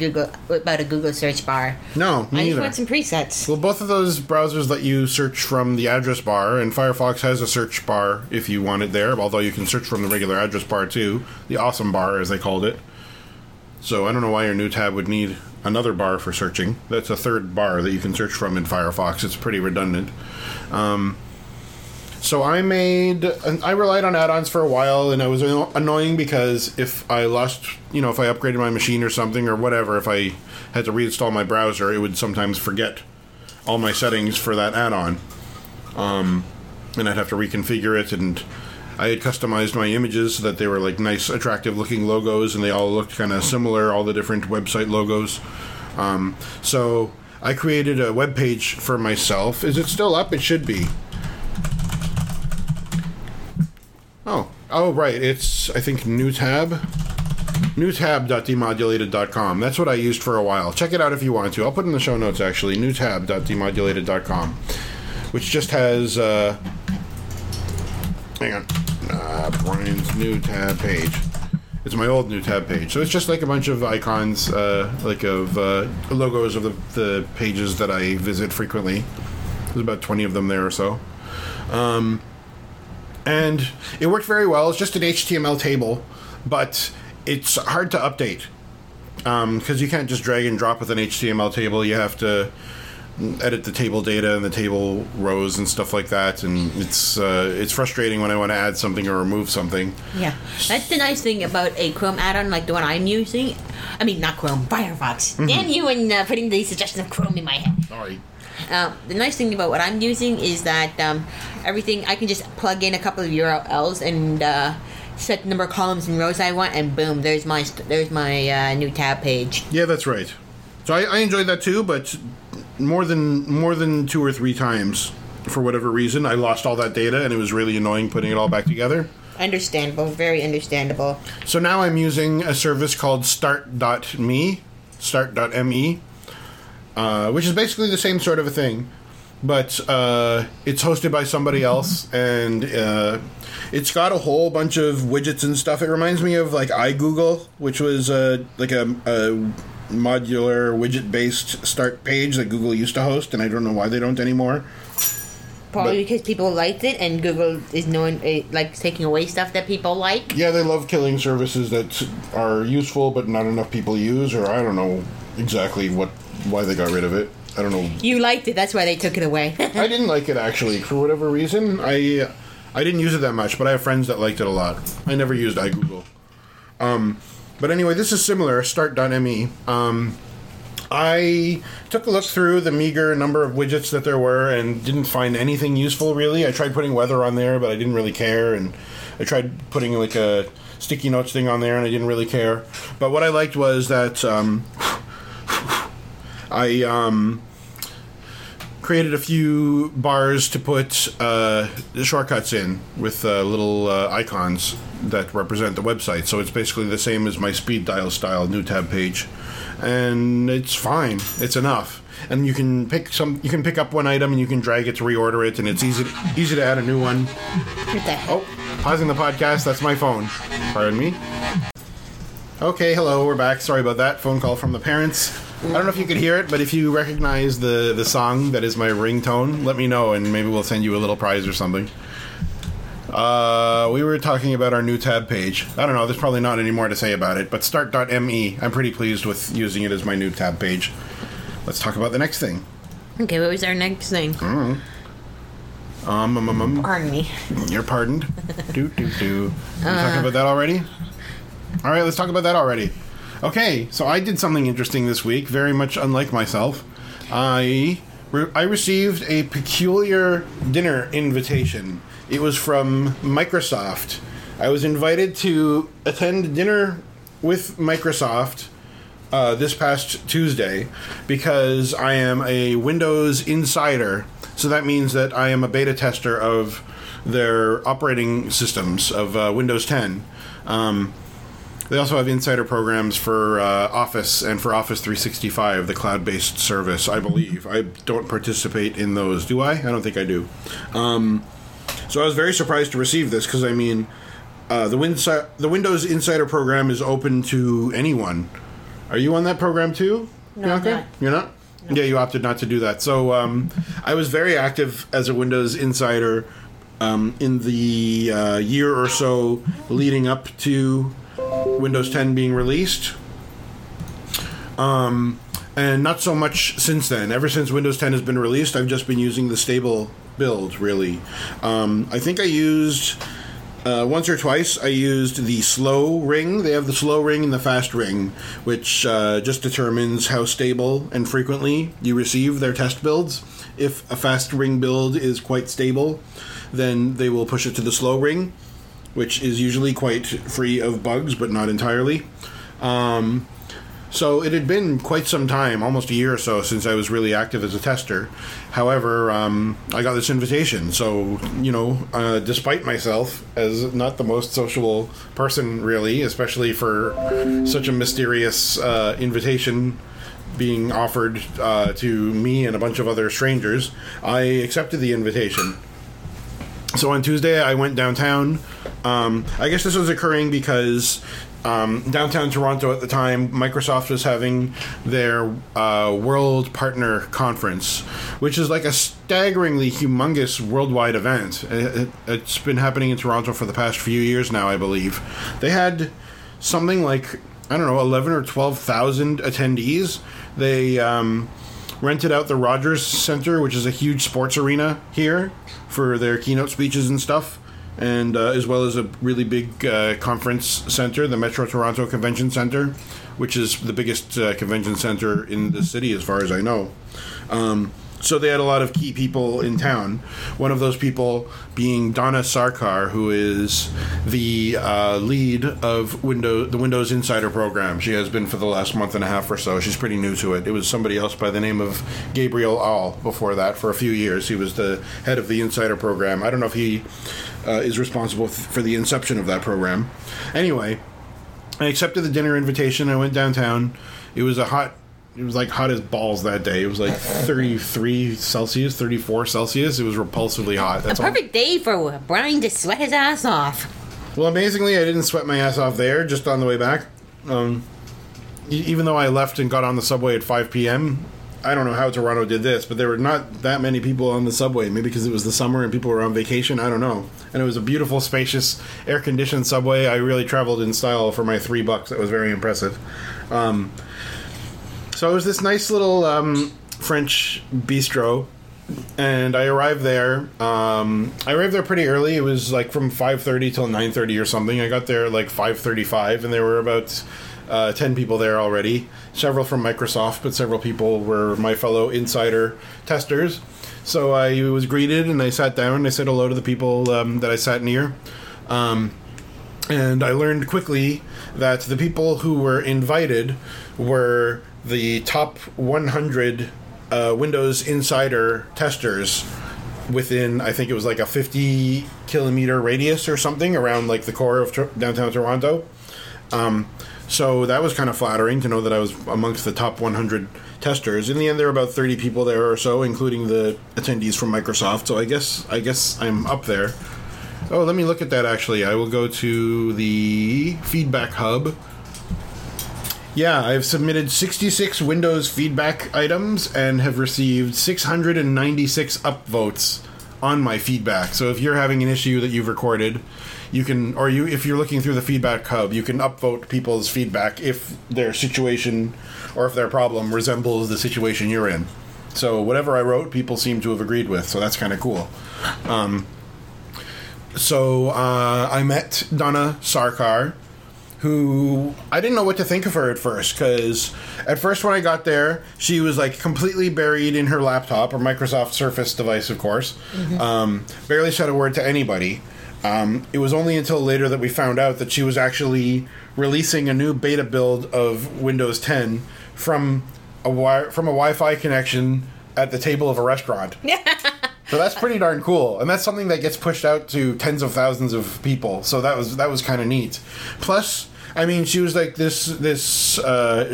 Google search bar. No, me either. I just want some presets. Well, both of those browsers let you search from the address bar, and Firefox has a search bar if you want it there, although you can search from the regular address bar too, the awesome bar as they called it. So I don't know why your new tab would need another bar for searching. That's a third bar that you can search from in Firefox. It's pretty redundant. So I relied on add-ons for a while, and it was annoying because if I lost, if I upgraded my machine or something or whatever, if I had to reinstall my browser, it would sometimes forget all my settings for that add-on. And I'd have to reconfigure it, and I had customized my images so that they were like nice, attractive-looking logos, and they all looked kind of similar, all the different website logos. So I created a web page for myself. Is it still up? It should be. Oh, right. It's, I think, NewTab.Demodulated.com. That's what I used for a while. Check it out if you want to. I'll put it in the show notes, actually. NewTab.Demodulated.com, which just has, Brian's new tab page. It's my old new tab page. So it's just like a bunch of icons, logos of the pages that I visit frequently. There's about 20 of them there or so. And it worked very well. It's just an HTML table, but it's hard to update because you can't just drag and drop with an HTML table. You have to edit the table data and the table rows and stuff like that, and it's frustrating when I want to add something or remove something. Yeah, that's the nice thing about a Chrome add-on like the one I'm using. I mean, not Chrome, Firefox. Mm-hmm. Damn you and putting the suggestion of Chrome in my head. Sorry. The nice thing about what I'm using is that everything, I can just plug in a couple of URLs and set the number of columns and rows I want, and boom, there's my new tab page. Yeah, that's right. So I enjoyed that too, but more than two or three times, for whatever reason, I lost all that data, and it was really annoying putting it all back together. Understandable, very understandable. So now I'm using a service called start.me. Which is basically the same sort of a thing, but it's hosted by somebody else, and it's got a whole bunch of widgets and stuff. It reminds me of like iGoogle, which was like a modular widget-based start page that Google used to host, and I don't know why they don't anymore. Probably because people liked it, and Google is known like taking away stuff that people like. Yeah, they love killing services that are useful, but not enough people use, or I don't know exactly why they got rid of it. I don't know. You liked it, that's why they took it away. I didn't like it, actually, for whatever reason. I didn't use it that much, but I have friends that liked it a lot. I never used iGoogle. But anyway, this is similar, start.me. I took a look through the meager number of widgets that there were and didn't find anything useful, really. I tried putting weather on there, but I didn't really care. And I tried putting, like, a sticky notes thing on there, and I didn't really care. But what I liked was that I created a few bars to put shortcuts in with little icons that represent the website. So it's basically the same as my speed dial style new tab page. And it's fine. It's enough. And you can pick up one item and you can drag it to reorder it, and it's easy to add a new one. What the heck? Oh, pausing the podcast. That's my phone. Pardon me. Okay, hello. We're back. Sorry about that. Phone call from the parents. I don't know if you could hear it, but if you recognize the song that is my ringtone, let me know, and maybe we'll send you a little prize or something. We were talking about our new tab page. I don't know, there's probably not any more to say about it, but start.me, I'm pretty pleased with using it as my new tab page. Let's talk about the next thing. Okay, what was our next thing? Pardon me. You're pardoned. We talked about that already? Alright, let's talk about that already. Okay, so I did something interesting this week, very much unlike myself. I received a peculiar dinner invitation. It was from Microsoft. I was invited to attend dinner with Microsoft this past Tuesday because I am a Windows Insider. So that means that I am a beta tester of their operating systems of Windows 10. They also have insider programs for Office and for Office 365, the cloud-based service, I believe. I don't participate in those, do I? I don't think I do. So I was very surprised to receive this because, I mean, the Windows Insider program is open to anyone. Are you on that program too, Bianca? Not. You're not? No. Yeah, you opted not to do that. So I was very active as a Windows Insider in the year or so leading up to Windows 10 being released. And not so much since then. Ever since Windows 10 has been released, I've just been using the stable build, really. I think I used once or twice I used the slow ring. They have the slow ring and the fast ring, which just determines how stable and frequently you receive their test builds. If a fast ring build is quite stable, then they will push it to the slow ring, which is usually quite free of bugs, but not entirely. So it had been quite some time, almost a year or so, since I was really active as a tester. However, I got this invitation. So, you know, despite myself as not the most sociable person, really, especially for such a mysterious invitation being offered to me and a bunch of other strangers, I accepted the invitation. So on Tuesday, I went downtown. I guess this was occurring because downtown Toronto at the time, Microsoft was having their World Partner Conference, which is like a staggeringly humongous worldwide event. It's been happening in Toronto for the past few years now, I believe. They had something like, I don't know, 11 or 12,000 attendees. They rented out the Rogers Centre, which is a huge sports arena here, for their keynote speeches and stuff, and as well as a really big conference center, the Metro Toronto Convention Center, which is the biggest convention center in the city as far as I know. So they had a lot of key people in town. One of those people being Donna Sarkar, who is the lead of the Windows Insider program. She has been for the last month and a half or so. She's pretty new to it. It was somebody else by the name of Gabriel All before that for a few years. He was the head of the Insider program. I don't know if he is responsible for the inception of that program. Anyway, I accepted the dinner invitation. I went downtown. It was like hot as balls that day. It was like 33 Celsius, 34 Celsius. It was repulsively hot. That's a perfect day for Brian to sweat his ass off. Well, amazingly, I didn't sweat my ass off there, just on the way back. even though I left and got on the subway at 5 p.m., I don't know how Toronto did this, but there were not that many people on the subway, maybe because it was the summer and people were on vacation, I don't know. And it was a beautiful, spacious, air-conditioned subway. I really traveled in style for my $3. That was very impressive. So it was this nice little French bistro, and I arrived there. I arrived there pretty early. It was like from 5:30 till 9:30 or something. I got there like 5:35, and there were about 10 people there already, several from Microsoft, but several people were my fellow insider testers. So I was greeted, and I sat down, and I said hello to the people that I sat near. And I learned quickly that the people who were invited were the top 100 Windows Insider testers within, I think it was like a 50-kilometer radius or something, around like the core of downtown Toronto. So that was kind of flattering to know that I was amongst the top 100 testers. In the end, there were about 30 people there or so, including the attendees from Microsoft. So I guess I'm up there. Oh, let me look at that, actually. I will go to the feedback hub. Yeah, I've submitted 66 Windows feedback items and have received 696 upvotes on my feedback. So if you're having an issue that you've recorded, you can, or you, if you're looking through the feedback hub, you can upvote people's feedback if their situation or if their problem resembles the situation you're in. So whatever I wrote, people seem to have agreed with, so that's kind of cool. So I met Donna Sarkar, who I didn't know what to think of her at first, because at first when I got there, she was like completely buried in her laptop, or Microsoft Surface device, of course. Mm-hmm. Barely said a word to anybody. It was only until later that we found out that she was actually releasing a new beta build of Windows 10 from a Wi-Fi connection at the table of a restaurant. So that's pretty darn cool, and that's something that gets pushed out to tens of thousands of people. So that was kind of neat. Plus, I mean, she was like this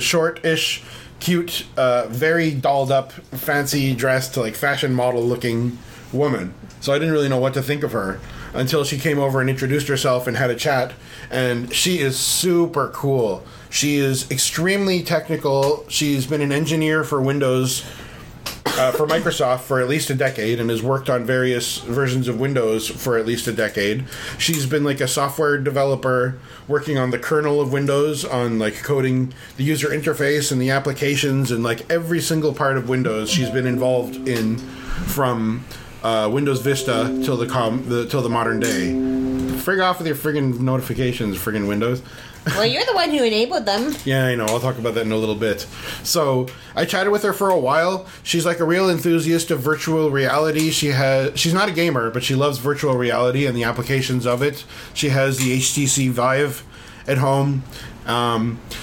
short-ish, cute, very dolled-up, fancy-dressed, like fashion model-looking woman. So I didn't really know what to think of her until she came over and introduced herself and had a chat, and she is super cool. She is extremely technical. She's been an engineer for Windows, for Microsoft, for at least a decade, and has worked on various versions of Windows for at least a decade. She's been like a software developer working on the kernel of Windows, on like coding the user interface and the applications, and like every single part of Windows she's been involved in, from Windows Vista till the modern day. Frig off with your friggin' notifications, friggin' Windows. Well, you're the one who enabled them. Yeah, I know. I'll talk about that in a little bit. So I chatted with her for a while. She's like a real enthusiast of virtual reality. She's not a gamer, but she loves virtual reality and the applications of it. She has the HTC Vive at home.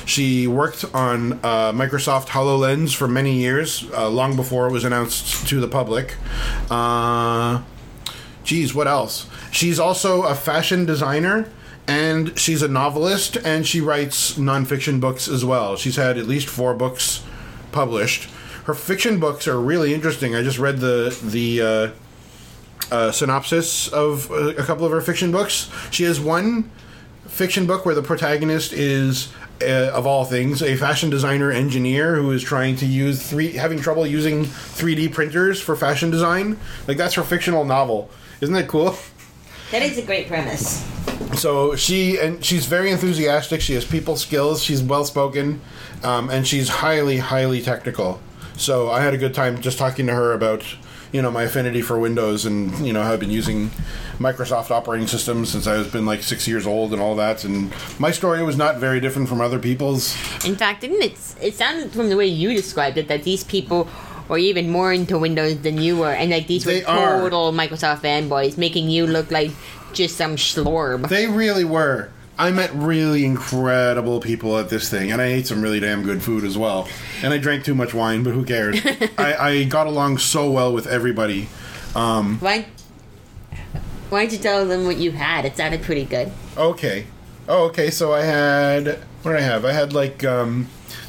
She worked on Microsoft HoloLens for many years, long before it was announced to the public. Geez, what else? She's also a fashion designer, and she's a novelist, and she writes nonfiction books as well. She's had at least 4 books published. Her fiction books are really interesting. I just read the synopsis of a couple of her fiction books. She has one fiction book where the protagonist is, of all things, a fashion designer engineer who is trying to having trouble using 3D printers for fashion design. Like, that's her fictional novel. Isn't that cool? That is a great premise. So she's very enthusiastic. She has people skills. She's well-spoken, and she's highly, highly technical. So I had a good time just talking to her about, you know, my affinity for Windows, and, you know, how I've been using Microsoft operating systems since I was been like 6 years old and all that. And my story was not very different from other people's. In fact, didn't it sounded from the way you described it that these people or even more into Windows than you were, and like these were total Microsoft fanboys, making you look like just some schlorb. They really were. I met really incredible people at this thing, and I ate some really damn good food as well. And I drank too much wine, but who cares? I got along so well with everybody. Why don't you tell them what you had? It sounded pretty good. Okay. Oh, okay, so I had... What did I have? I had like...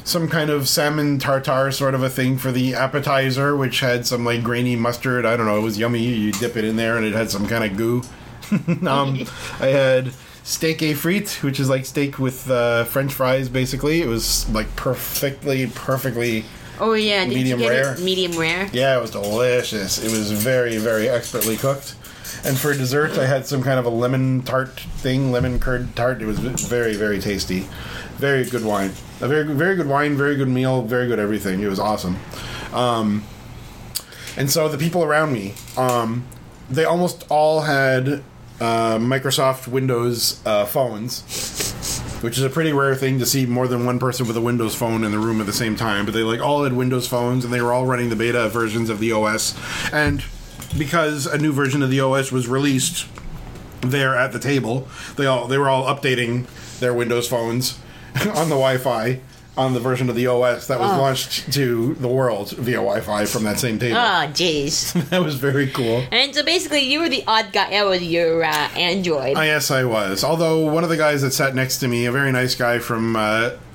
some kind of salmon tartare sort of a thing for the appetizer, which had some like grainy mustard. I don't know, it was yummy. You dip it in there and it had some kind of goo. I had steak a frites, which is like steak with French fries, basically. It was like perfectly. Oh yeah, did you get rare. It medium rare? Yeah, it was delicious. It was very, very expertly cooked. And for dessert, I had some kind of a lemon tart thing, lemon curd tart. It was very, very tasty. Very good wine. A very, very good wine, very good meal, very good everything. It was awesome. And so the people around me, they almost all had Microsoft Windows phones, which is a pretty rare thing to see more than one person with a Windows phone in the room at the same time. But they like all had Windows phones, and they were all running the beta versions of the OS. And because a new version of the OS was released there at the table, they were all updating their Windows phones on the Wi-Fi on the version of the OS that was launched to the world via Wi-Fi from that same table. Oh, jeez. That was very cool. And so basically, you were the odd guy out with your Android. Yes, I was. Although, one of the guys that sat next to me, a very nice guy from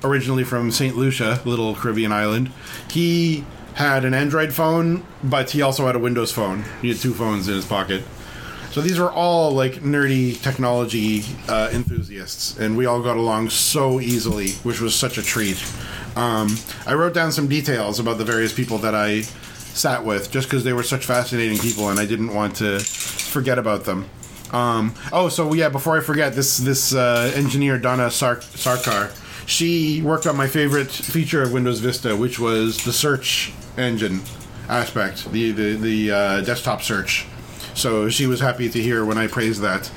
originally from St. Lucia, little Caribbean island, he had an Android phone, but he also had a Windows phone. He had two phones in his pocket. So these were all, like, nerdy technology enthusiasts, and we all got along so easily, which was such a treat. I wrote down some details about the various people that I sat with, just because they were such fascinating people, and I didn't want to forget about them. Before I forget, this engineer, Donna Sarkar, she worked on my favorite feature of Windows Vista, which was the search engine aspect, the desktop search. So she was happy to hear when I praised that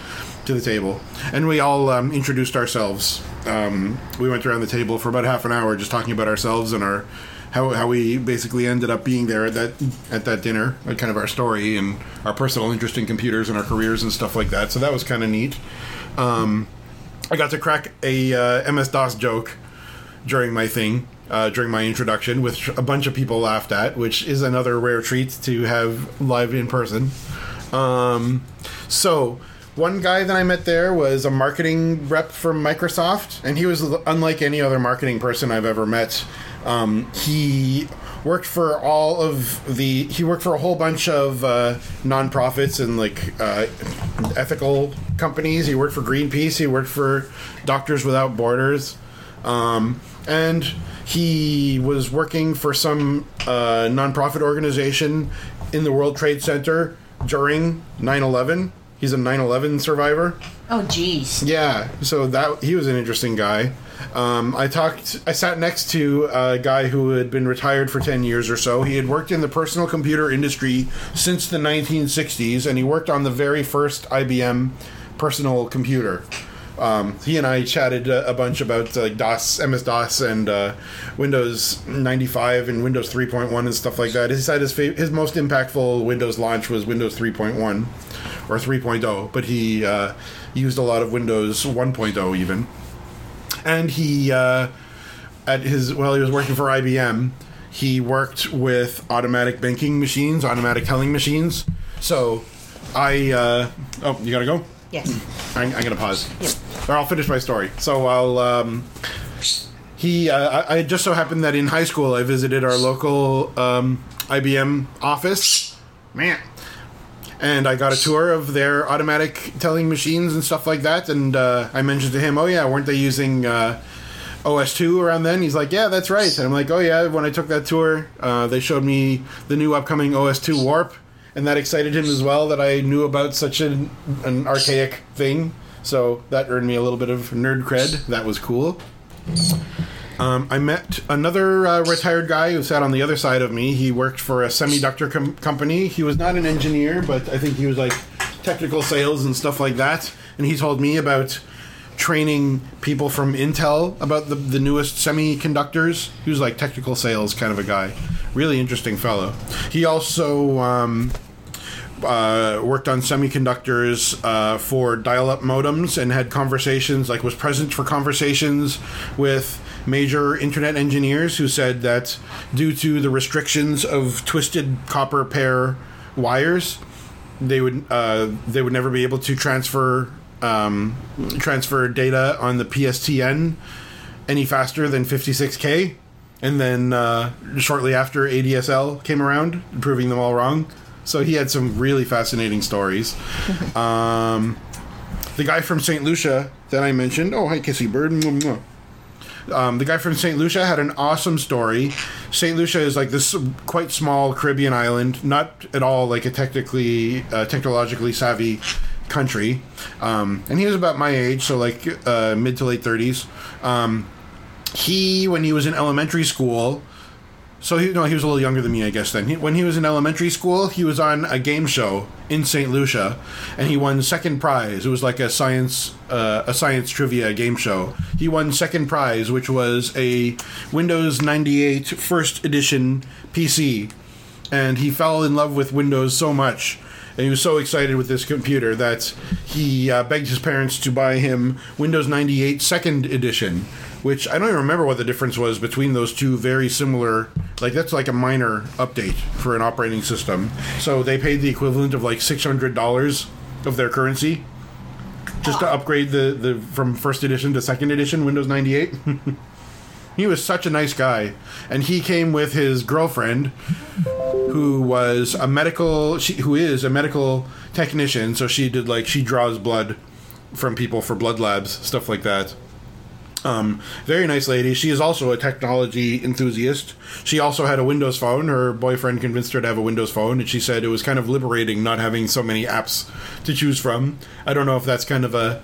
to the table. And we all introduced ourselves. We went around the table for about half an hour just talking about ourselves and our how we basically ended up being there at that dinner, like kind of our story and our personal interest in computers and our careers and stuff like that. So that was kind of neat. I got to crack a MS-DOS joke during my thing. During my introduction, which a bunch of people laughed at, which is another rare treat to have live in person. So one guy that I met there was a marketing rep from Microsoft, and he was unlike any other marketing person I've ever met. He worked for a whole bunch of nonprofits and like ethical companies. He worked for Greenpeace. He worked for Doctors Without Borders. And he was working for some nonprofit organization in the World Trade Center during 9/11. He's a 9/11 survivor. Oh, jeez. Yeah. So he was an interesting guy. I sat next to a guy who had been retired for 10 years or so. He had worked in the personal computer industry since the 1960s, and he worked on the very first IBM personal computer. He and I chatted a bunch about DOS, MS-DOS and Windows 95 and Windows 3.1 and stuff like that. He said his most impactful Windows launch was Windows 3.1 or 3.0, but he used a lot of Windows 1.0 even. And he, he was working for IBM, he worked with automatic banking machines, automatic telling machines. So you gotta go? Yes. I'm going to pause. Yep. Or I'll finish my story. So I'll... I just so happened that in high school I visited our local IBM office. Man. And I got a tour of their automatic telling machines and stuff like that. And I mentioned to him, oh yeah, weren't they using OS2 around then? He's like, yeah, that's right. And I'm like, oh yeah, when I took that tour, they showed me the new upcoming OS2 Warp. And that excited him as well, that I knew about such an archaic thing. So that earned me a little bit of nerd cred. That was cool. I met another retired guy who sat on the other side of me. He worked for a semiconductor company. He was not an engineer, but I think he was like technical sales and stuff like that. And he told me about training people from Intel about the newest semiconductors. He was like technical sales kind of a guy. Really interesting fellow. He also worked on semiconductors for dial-up modems and had conversations, like was present for conversations with major internet engineers who said that due to the restrictions of twisted copper pair wires, they would never be able to transfer data on the PSTN any faster than 56K. And then shortly after, ADSL came around, proving them all wrong. So he had some really fascinating stories. The guy from St. Lucia that I mentioned. Oh, hi, Kissy Bird. The guy from St. Lucia had an awesome story. St. Lucia is like this quite small Caribbean island, not at all like a technologically savvy country. And he was about my age, so like mid to late 30s. He, when he was in elementary school... So, he was a little younger than me, I guess, then. When he was in elementary school, he was on a game show in St. Lucia, and he won second prize. It was like a science trivia game show. He won second prize, which was a Windows 98 first edition PC, and he fell in love with Windows so much, and he was so excited with this computer that he begged his parents to buy him Windows 98 second edition, which I don't even remember what the difference was between those two very similar... Like, that's like a minor update for an operating system. So they paid the equivalent of like $600 of their currency just to upgrade the from first edition to second edition Windows 98. He was such a nice guy. And he came with his girlfriend, who is a medical technician. So she draws blood from people for blood labs, stuff like that. Very nice lady. She is also a technology enthusiast. She also had a Windows phone. Her boyfriend convinced her to have a Windows phone, and she said it was kind of liberating not having so many apps to choose from. I don't know if that's kind of a,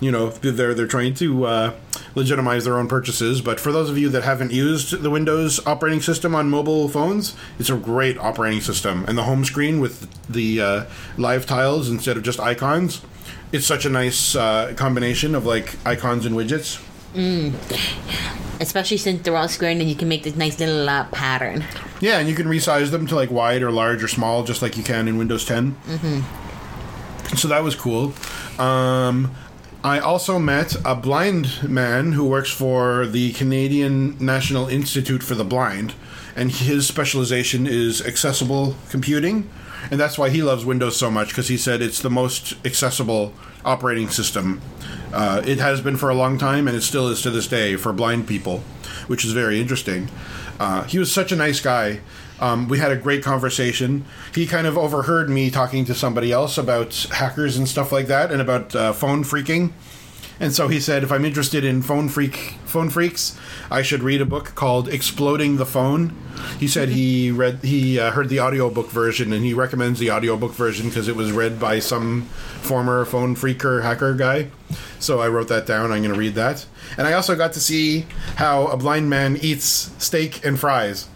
they're trying to legitimize their own purchases, but for those of you that haven't used the Windows operating system on mobile phones, it's a great operating system. And the home screen with the live tiles instead of just icons, it's such a nice combination of, like, icons and widgets. Especially since they're all square, and then you can make this nice little pattern. Yeah, and you can resize them to like wide or large or small, just like you can in Windows 10. Mm-hmm. So that was cool. I also met a blind man who works for the Canadian National Institute for the Blind, and his specialization is accessible computing, and that's why he loves Windows so much, because he said it's the most accessible operating system. It has been for a long time, and it still is to this day for blind people, which is very interesting. He was such a nice guy. We had a great conversation. He kind of overheard me talking to somebody else about hackers and stuff like that, and about phone freaking. And so he said, if I'm interested in phone freaks, I should read a book called Exploding the Phone. He said he heard the audiobook version, and he recommends the audiobook version because it was read by some former phone freaker hacker guy. So I wrote that down. I'm going to read that. And I also got to see how a blind man eats steak and fries,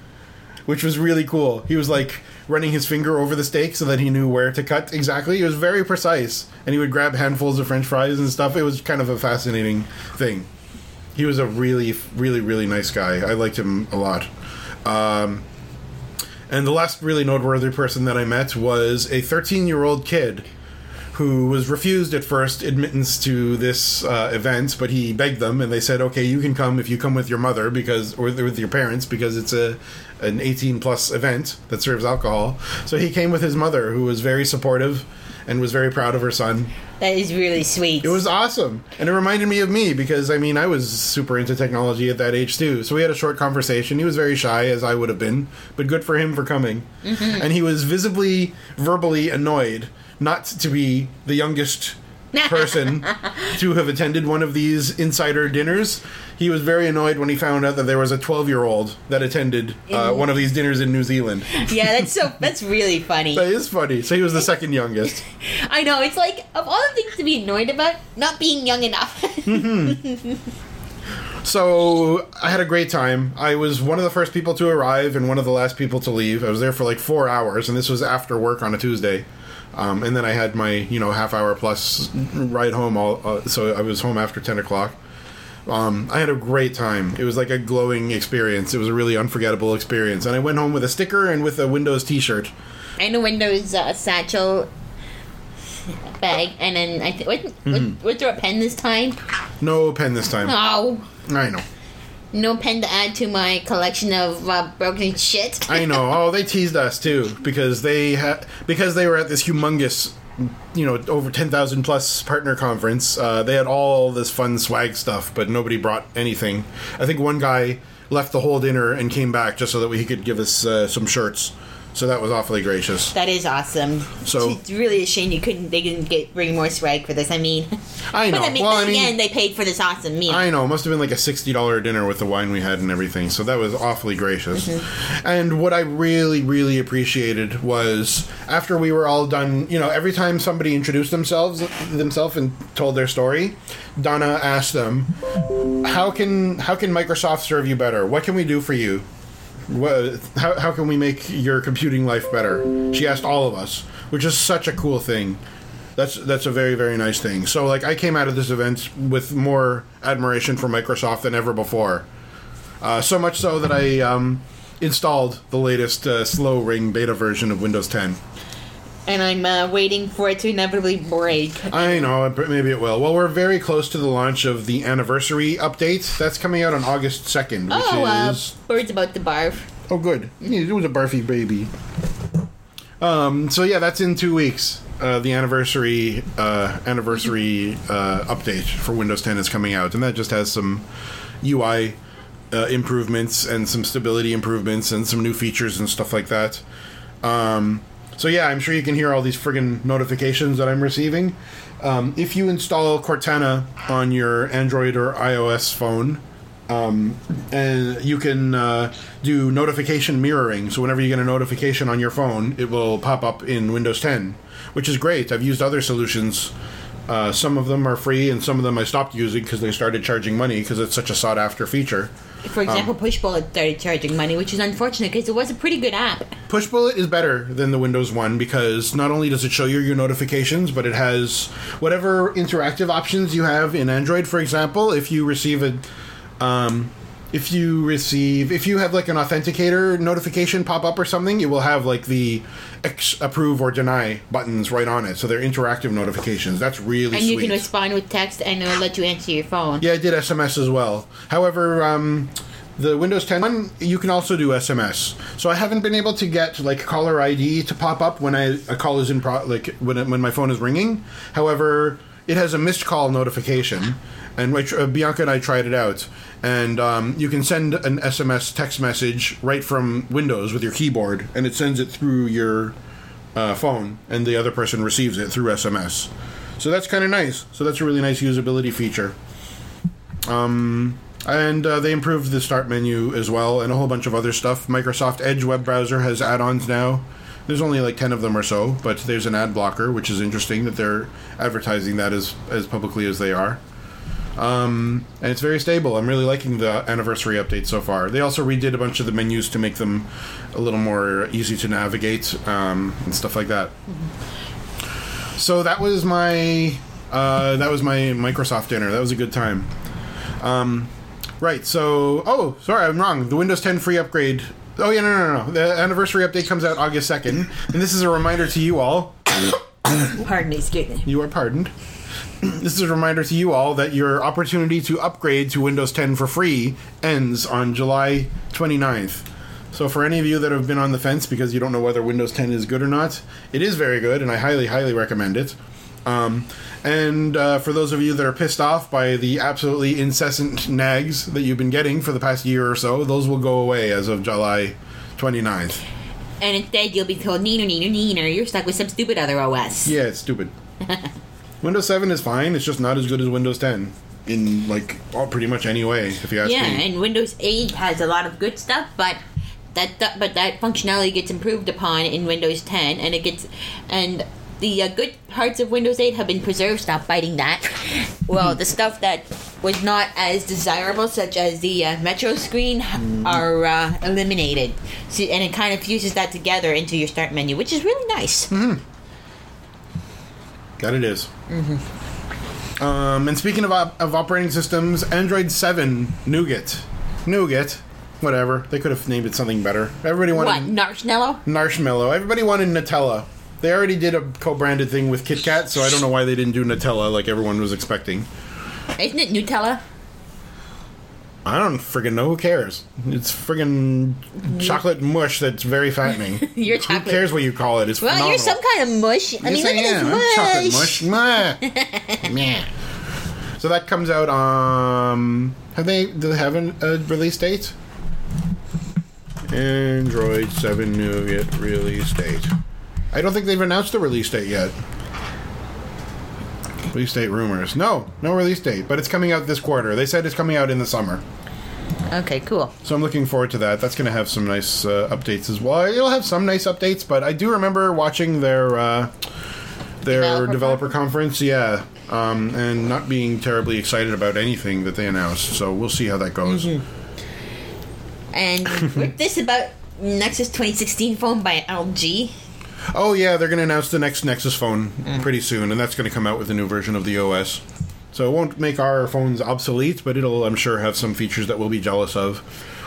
which was really cool. He was like running his finger over the steak so that he knew where to cut exactly. It was very precise, and he would grab handfuls of French fries and stuff. It was kind of a fascinating thing. He was a really, really, really nice guy. I liked him a lot. And the last really noteworthy person that I met was a 13-year-old kid who was refused at first admittance to this event, but he begged them, and they said, okay, you can come if you come with your mother, because, or with your parents, because it's an 18-plus event that serves alcohol. So he came with his mother, who was very supportive and was very proud of her son. That is really sweet. It was awesome. And it reminded me of me, because, I mean, I was super into technology at that age, too. So we had a short conversation. He was very shy, as I would have been, but good for him for coming. Mm-hmm. And he was visibly, verbally annoyed not to be the youngest person to have attended one of these insider dinners. He was very annoyed when he found out that there was a 12-year-old that attended one of these dinners in New Zealand. Yeah, that's really funny. That is funny. So he was the second youngest. I know. It's like, of all the things to be annoyed about, not being young enough. Mm-hmm. So I had a great time. I was one of the first people to arrive and one of the last people to leave. I was there for like 4 hours, and this was after work on a Tuesday. And then I had my, half-hour plus ride home, so I was home after 10 o'clock. I had a great time. It was like a glowing experience. It was a really unforgettable experience. And I went home with a sticker and with a Windows T-shirt. And a Windows satchel bag. And then I think... Was there a pen this time? No pen this time. Oh. I know. No pen to add to my collection of broken shit. I know. Oh, they teased us too because they were at this humongous, over 10,000 plus partner conference. They had all this fun swag stuff, but nobody brought anything. I think one guy left the whole dinner and came back just so that he could give us some shirts So that was awfully gracious. That is awesome. So it's really a shame you couldn't. They didn't bring more swag for this. I mean, I know. But again, they paid for this awesome meal. I know. It must have been like a $60 dinner with the wine we had and everything. So that was awfully gracious. Mm-hmm. And what I really, really appreciated was after we were all done. You know, every time somebody introduced themselves and told their story, Donna asked them, "How can Microsoft serve you better? What can we do for you? How can we make your computing life better?" She asked all of us, which is such a cool thing. That's a very, very nice thing. So, like, I came out of this event with more admiration for Microsoft than ever before. So much so that I installed the latest slow ring beta version of Windows 10. And I'm waiting for it to inevitably break. I know, but maybe it will. Well, we're very close to the launch of the anniversary update. That's coming out on August 2nd, which is... Bird's about to barf. Oh, good. It was a barfy baby. So, yeah, that's in 2 weeks. The anniversary update for Windows 10 is coming out. And that just has some UI improvements and some stability improvements and some new features and stuff like that. So yeah, I'm sure you can hear all these friggin' notifications that I'm receiving. If you install Cortana on your Android or iOS phone, and you can do notification mirroring. So whenever you get a notification on your phone, it will pop up in Windows 10, which is great. I've used other solutions. Some of them are free, and some of them I stopped using because they started charging money because it's such a sought-after feature. For example, Pushbullet started charging money, which is unfortunate because it was a pretty good app. Pushbullet is better than the Windows one because not only does it show you your notifications, but it has whatever interactive options you have in Android. For example, if you receive if you have like an authenticator notification pop up or something, it will have like the X, approve or deny buttons right on it. So they're interactive notifications. That's really sweet. And you can respond with text and it'll let you answer your phone. Yeah, I did SMS as well. However, the Windows 10 one, you can also do SMS. So I haven't been able to get like caller ID to pop up when a call is in when my phone is ringing. However, it has a missed call notification. And which Bianca and I tried it out. And you can send an SMS text message right from Windows with your keyboard. And it sends it through your phone. And the other person receives it through SMS. So that's kind of nice. So that's a really nice usability feature. And they improved the start menu as well. And a whole bunch of other stuff. Microsoft Edge web browser has add-ons now. There's only like 10 of them or so. But there's an ad blocker, which is interesting that they're advertising that as publicly as they are. And it's very stable. I'm really liking the anniversary update so far. They also redid a bunch of the menus to make them a little more easy to navigate and stuff like that. Mm-hmm. So that was my Microsoft dinner. That was a good time. Right. So sorry, I'm wrong. The Windows 10 free upgrade. Oh yeah, no. The anniversary update comes out August 2nd, and this is a reminder to you all. Pardon me, excuse me. You are pardoned. This is a reminder to you all that your opportunity to upgrade to Windows 10 for free ends on July 29th. So for any of you that have been on the fence because you don't know whether Windows 10 is good or not, it is very good, and I highly, highly recommend it. And for those of you that are pissed off by the absolutely incessant nags that you've been getting for the past year or so, those will go away as of July 29th. And instead you'll be told, neener, you're stuck with some stupid other OS. Yeah, it's stupid. Windows 7 is fine. It's just not as good as Windows 10 in, like, pretty much any way, if you ask me. Yeah, and Windows 8 has a lot of good stuff, but that functionality gets improved upon in Windows 10, and the good parts of Windows 8 have been preserved. Stop biting that. Well, the stuff that was not as desirable, such as the Metro screen, are eliminated. So, and it kind of fuses that together into your start menu, which is really nice. Mm-hmm. That it is. Mm-hmm. And speaking of operating systems, Android 7 Nougat, whatever. They could have named it something better. Everybody wanted... What, Narshmallow. Everybody wanted Nutella. They already did a co-branded thing with Kit Kat, so I don't know why they didn't do Nutella like everyone was expecting. Isn't it Nutella? I don't friggin' know. Who cares? It's friggin' chocolate mush that's very fattening. You're chocolate. Who cares what you call it? It's phenomenal. Well, you're some kind of mush. I mean, look at this mush. Chocolate mush. So that comes out. Do they have a release date? Android 7 Nougat release date. I don't think they've announced the release date yet. Release date rumors. No release date, but it's coming out this quarter. They said it's coming out in the summer. Okay, cool. So I'm looking forward to that. That's going to have some nice updates as well. It'll have some nice updates, but I do remember watching their developer conference. Yeah. And not being terribly excited about anything that they announced. So we'll see how that goes. Mm-hmm. And with this about Nexus 2016 phone by LG. Oh, yeah. They're going to announce the next Nexus phone pretty soon. And that's going to come out with a new version of the OS. So it won't make our phones obsolete, but it'll, I'm sure, have some features that we'll be jealous of.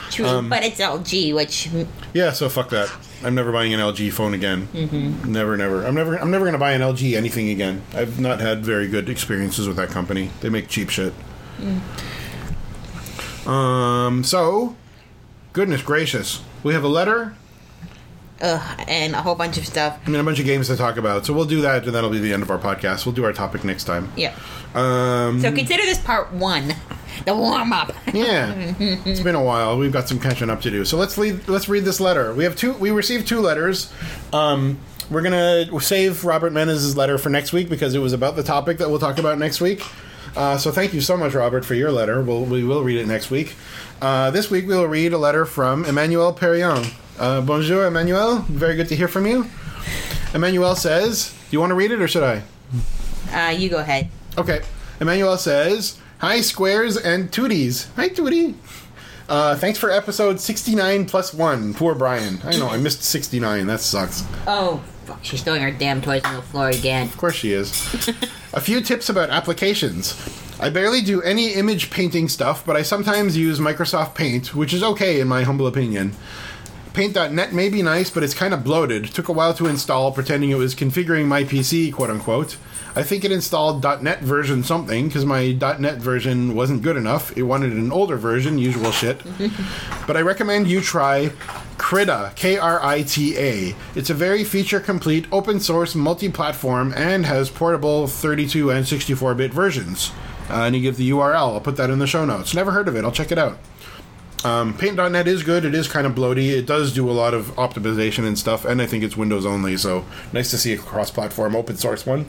True, but it's LG, which... Yeah, so fuck that. I'm never buying an LG phone again. Mm-hmm. Never. I'm never going to buy an LG anything again. I've not had very good experiences with that company. They make cheap shit. Mm. So, goodness gracious. We have a letter... and a whole bunch of stuff. I mean, a bunch of games to talk about. So we'll do that, and that'll be the end of our podcast. We'll do our topic next time. Yeah. So consider this part one, the warm-up. Yeah. It's been a while. We've got some catching up to do. So let's read this letter. We have two. We received two letters. We're going to save Robert Menez's letter for next week because it was about the topic that we'll talk about next week. So thank you so much, Robert, for your letter. We will read it next week. This week we'll read a letter from Emmanuel Perrion. Bonjour, Emmanuel. Very good to hear from you. Emmanuel says... Do you want to read it or should I? You go ahead. Okay. Emmanuel says... Hi, Squares and Tooties. Hi, Tootie. Thanks for episode 69 plus 1. Poor Brian. I know, I missed 69. That sucks. Oh, fuck. She's throwing her damn toys on the floor again. Of course she is. A few tips about applications. I barely do any image painting stuff, but I sometimes use Microsoft Paint, which is okay in my humble opinion. Paint.net may be nice, but it's kind of bloated. Took a while to install, pretending it was configuring my PC, quote-unquote. I think it installed .net version something, because my .net version wasn't good enough. It wanted an older version, usual shit. But I recommend you try Krita, Krita. It's a very feature-complete, open-source, multi-platform, and has portable 32 and 64-bit versions. And you give the URL. I'll put that in the show notes. Never heard of it. I'll check it out. Paint.net is good. It is kind of bloaty. It does do a lot of optimization and stuff, and I think it's Windows only, so nice to see a cross-platform open source one.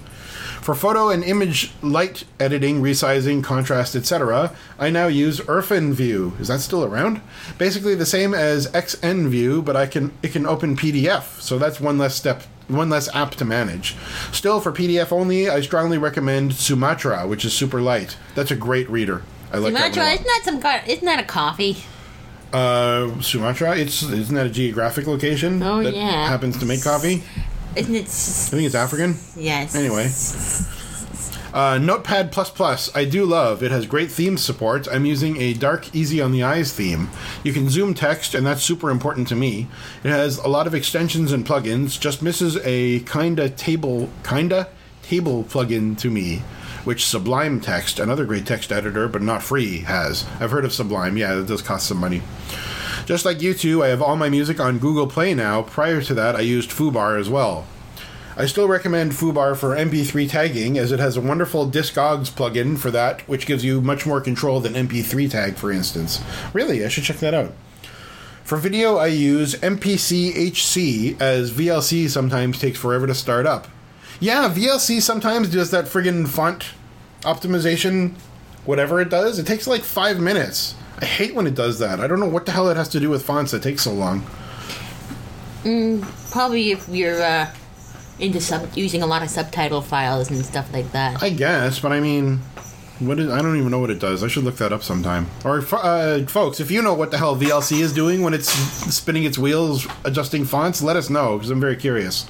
For photo and image light editing, resizing, contrast, etc., I now use IrfanView. Is that still around? Basically the same as XNView, but it can open PDF, so that's one less step. One less app to manage. Still, for PDF only, I strongly recommend Sumatra, which is super light. That's a great reader. I like Sumatra. That it's not a coffee. Sumatra, isn't that a geographic location that happens to make coffee? Isn't it? I think it's African. Yes. Anyway, Notepad++, I do love. It has great theme support. I'm using a dark, easy on the eyes theme. You can zoom text, and that's super important to me. It has a lot of extensions and plugins. Just misses a kinda table plugin to me, which Sublime Text, another great text editor, but not free, has. I've heard of Sublime. Yeah, it does cost some money. Just like you two, I have all my music on Google Play now. Prior to that, I used FooBar as well. I still recommend FooBar for MP3 tagging, as it has a wonderful Discogs plugin for that, which gives you much more control than MP3 tag, for instance. Really, I should check that out. For video, I use MPCHC, as VLC sometimes takes forever to start up. Yeah, VLC sometimes does that friggin' font optimization, whatever it does. It takes like 5 minutes. I hate when it does that. I don't know what the hell it has to do with fonts that take so long. Probably if you're into using a lot of subtitle files and stuff like that. I guess, but I mean, I don't even know what it does. I should look that up sometime. Or, folks, if you know what the hell VLC is doing when it's spinning its wheels, adjusting fonts, let us know, because I'm very curious.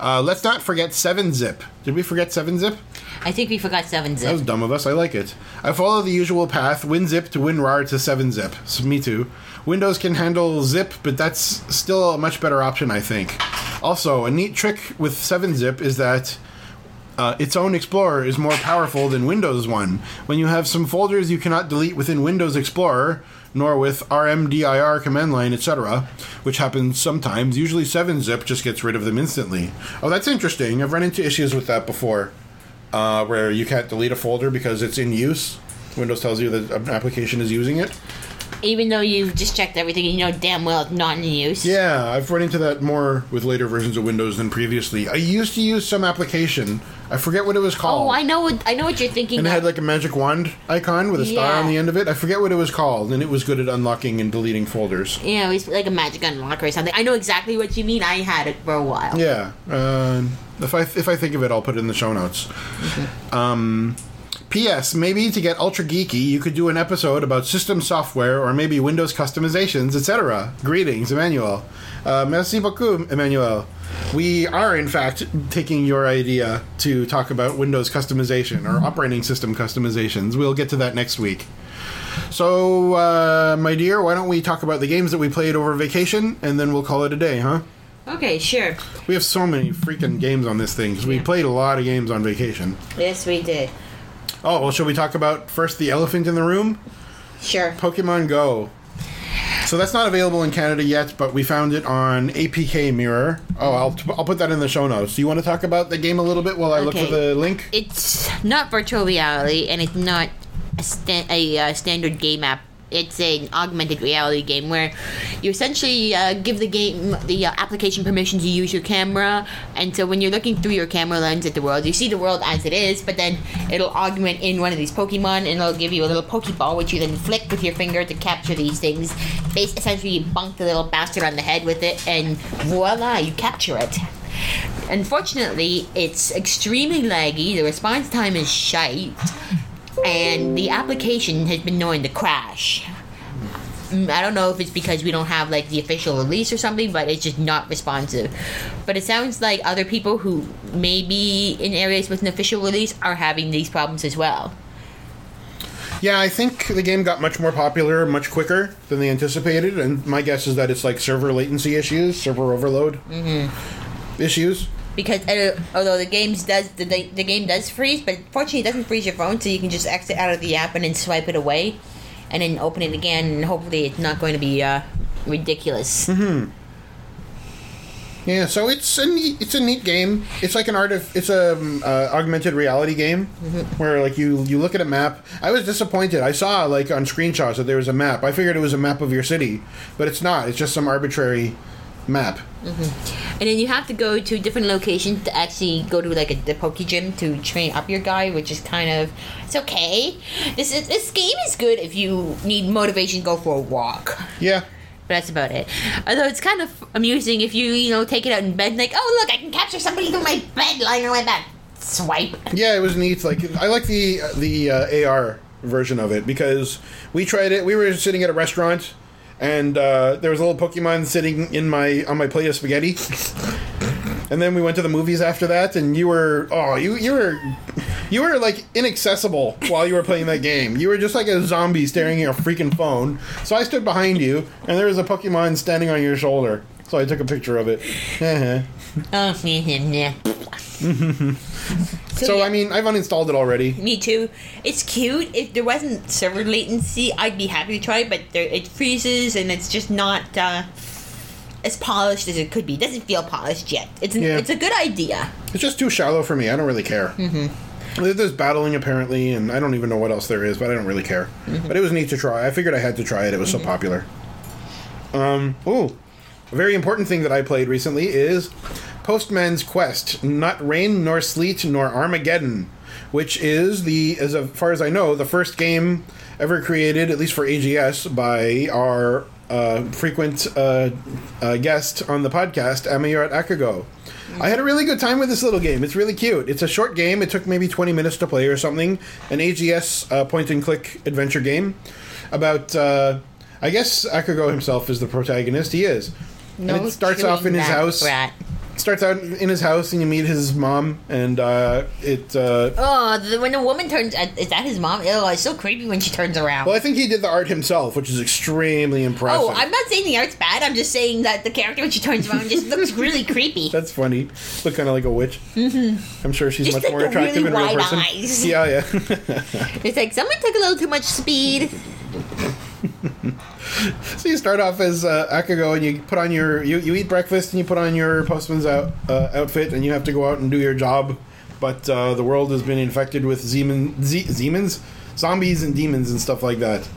Let's not forget 7-Zip. Did we forget 7-Zip? I think we forgot 7-Zip. That was dumb of us. I like it. I follow the usual path, WinZip to WinRAR to 7-Zip. So, me too. Windows can handle zip, but that's still a much better option, I think. Also, a neat trick with 7-Zip is that its own Explorer is more powerful than Windows one. When you have some folders you cannot delete within Windows Explorer, nor with RMDIR command line, etc., which happens sometimes. Usually 7-Zip just gets rid of them instantly. Oh, that's interesting. I've run into issues with that before, where you can't delete a folder because it's in use. Windows tells you that an application is using it. Even though you've just checked everything, you know damn well it's not in use. Yeah, I've run into that more with later versions of Windows than previously. I used to use some application. I forget what it was called. Oh, I know what you're thinking. And it had like a magic wand icon with a star on the end of it. I forget what it was called, and it was good at unlocking and deleting folders. Yeah, it was like a magic unlocker or something. I know exactly what you mean. I had it for a while. Yeah. If I think of it, I'll put it in the show notes. Mm-hmm. P.S. Maybe to get ultra geeky, you could do an episode about system software or maybe Windows customizations, etc. Greetings, Emmanuel. Merci beaucoup, Emmanuel. We are, in fact, taking your idea to talk about Windows customization or operating system customizations. We'll get to that next week. So, my dear, why don't we talk about the games that we played over vacation, and then we'll call it a day, huh? Okay, sure. We have so many freaking games on this thing, because we played a lot of games on vacation. Yes, we did. Oh, well, shall we talk about first the elephant in the room? Sure. Pokemon Go. So that's not available in Canada yet, but we found it on APK Mirror. Oh, I'll put that in the show notes. Do you want to talk about the game a little bit while I look for the link? It's not virtual reality, and it's not a standard game app. It's an augmented reality game where you essentially give the game, the application permission to use your camera. And so when you're looking through your camera lens at the world, you see the world as it is, but then it'll augment in one of these Pokemon, and it'll give you a little Pokeball, which you then flick with your finger to capture these things. Essentially, you bonk the little bastard on the head with it, and voila, you capture it. Unfortunately, it's extremely laggy. The response time is shite. And the application has been known to crash. I don't know if it's because we don't have, like, the official release or something, but it's just not responsive. But it sounds like other people who may be in areas with an official release are having these problems as well. Yeah, I think the game got much more popular much quicker than they anticipated, and my guess is that it's, like, server latency issues, server overload issues. Because although the game does freeze, but fortunately it doesn't freeze your phone, so you can just exit out of the app and then swipe it away, and then open it again, and hopefully it's not going to be ridiculous. Mm-hmm. Yeah, so it's a neat game. It's like an augmented reality game where like you look at a map. I was disappointed. I saw like on screenshots that there was a map. I figured it was a map of your city, but it's not. It's just some arbitrary map. And then you have to go to different locations to actually go to like the Poke Gym to train up your guy, which is kind of, it's okay. This game is good if you need motivation, go for a walk. Yeah. But that's about it. Although it's kind of amusing if you take it out in bed, like, oh look, I can capture somebody through my bed lying on my back. Swipe. Yeah, it was neat. Like I like the AR version of it because we tried it. We were sitting at a restaurant. And there was a little Pokemon sitting on my plate of spaghetti. And then we went to the movies after that, and you were like inaccessible while you were playing that game. You were just like a zombie staring at a freaking phone. So I stood behind you, and there was a Pokemon standing on your shoulder. So I took a picture of it. So, I mean, I've uninstalled it already. Me too. It's cute. If there wasn't server latency, I'd be happy to try it, but it freezes and it's just not as polished as it could be. It doesn't feel polished yet. It's a good idea. It's just too shallow for me. I don't really care. There's battling, apparently, and I don't even know what else there is, but I don't really care. But it was neat to try. I figured I had to try it. It was so popular. A very important thing that I played recently is Postman's Quest, Not Rain, Nor Sleet, Nor Armageddon, which is, as far as I know, the first game ever created, at least for AGS, by our frequent guest on the podcast, Amiyat Akago. I had a really good time with this little game. It's really cute. It's a short game. It took maybe 20 minutes to play or something. An AGS point-and-click adventure game about, I guess Akago himself is the protagonist. He is. No, and it starts off in his house. Rat. Starts out in his house, and you meet his mom, and when the woman turns, is that his mom? Oh, it's so creepy when she turns around. Well, I think he did the art himself, which is extremely impressive. Oh, I'm not saying the art's bad. I'm just saying that the character when she turns around just looks really creepy. That's funny. Look kind of like a witch. I'm sure she's just much more attractive really in real person. Eyes. Yeah. It's like someone took a little too much speed. So you start off as Akago, and you put on your you eat breakfast, and you put on your postman's outfit, and you have to go out and do your job. But the world has been infected with zombies and demons and stuff like that.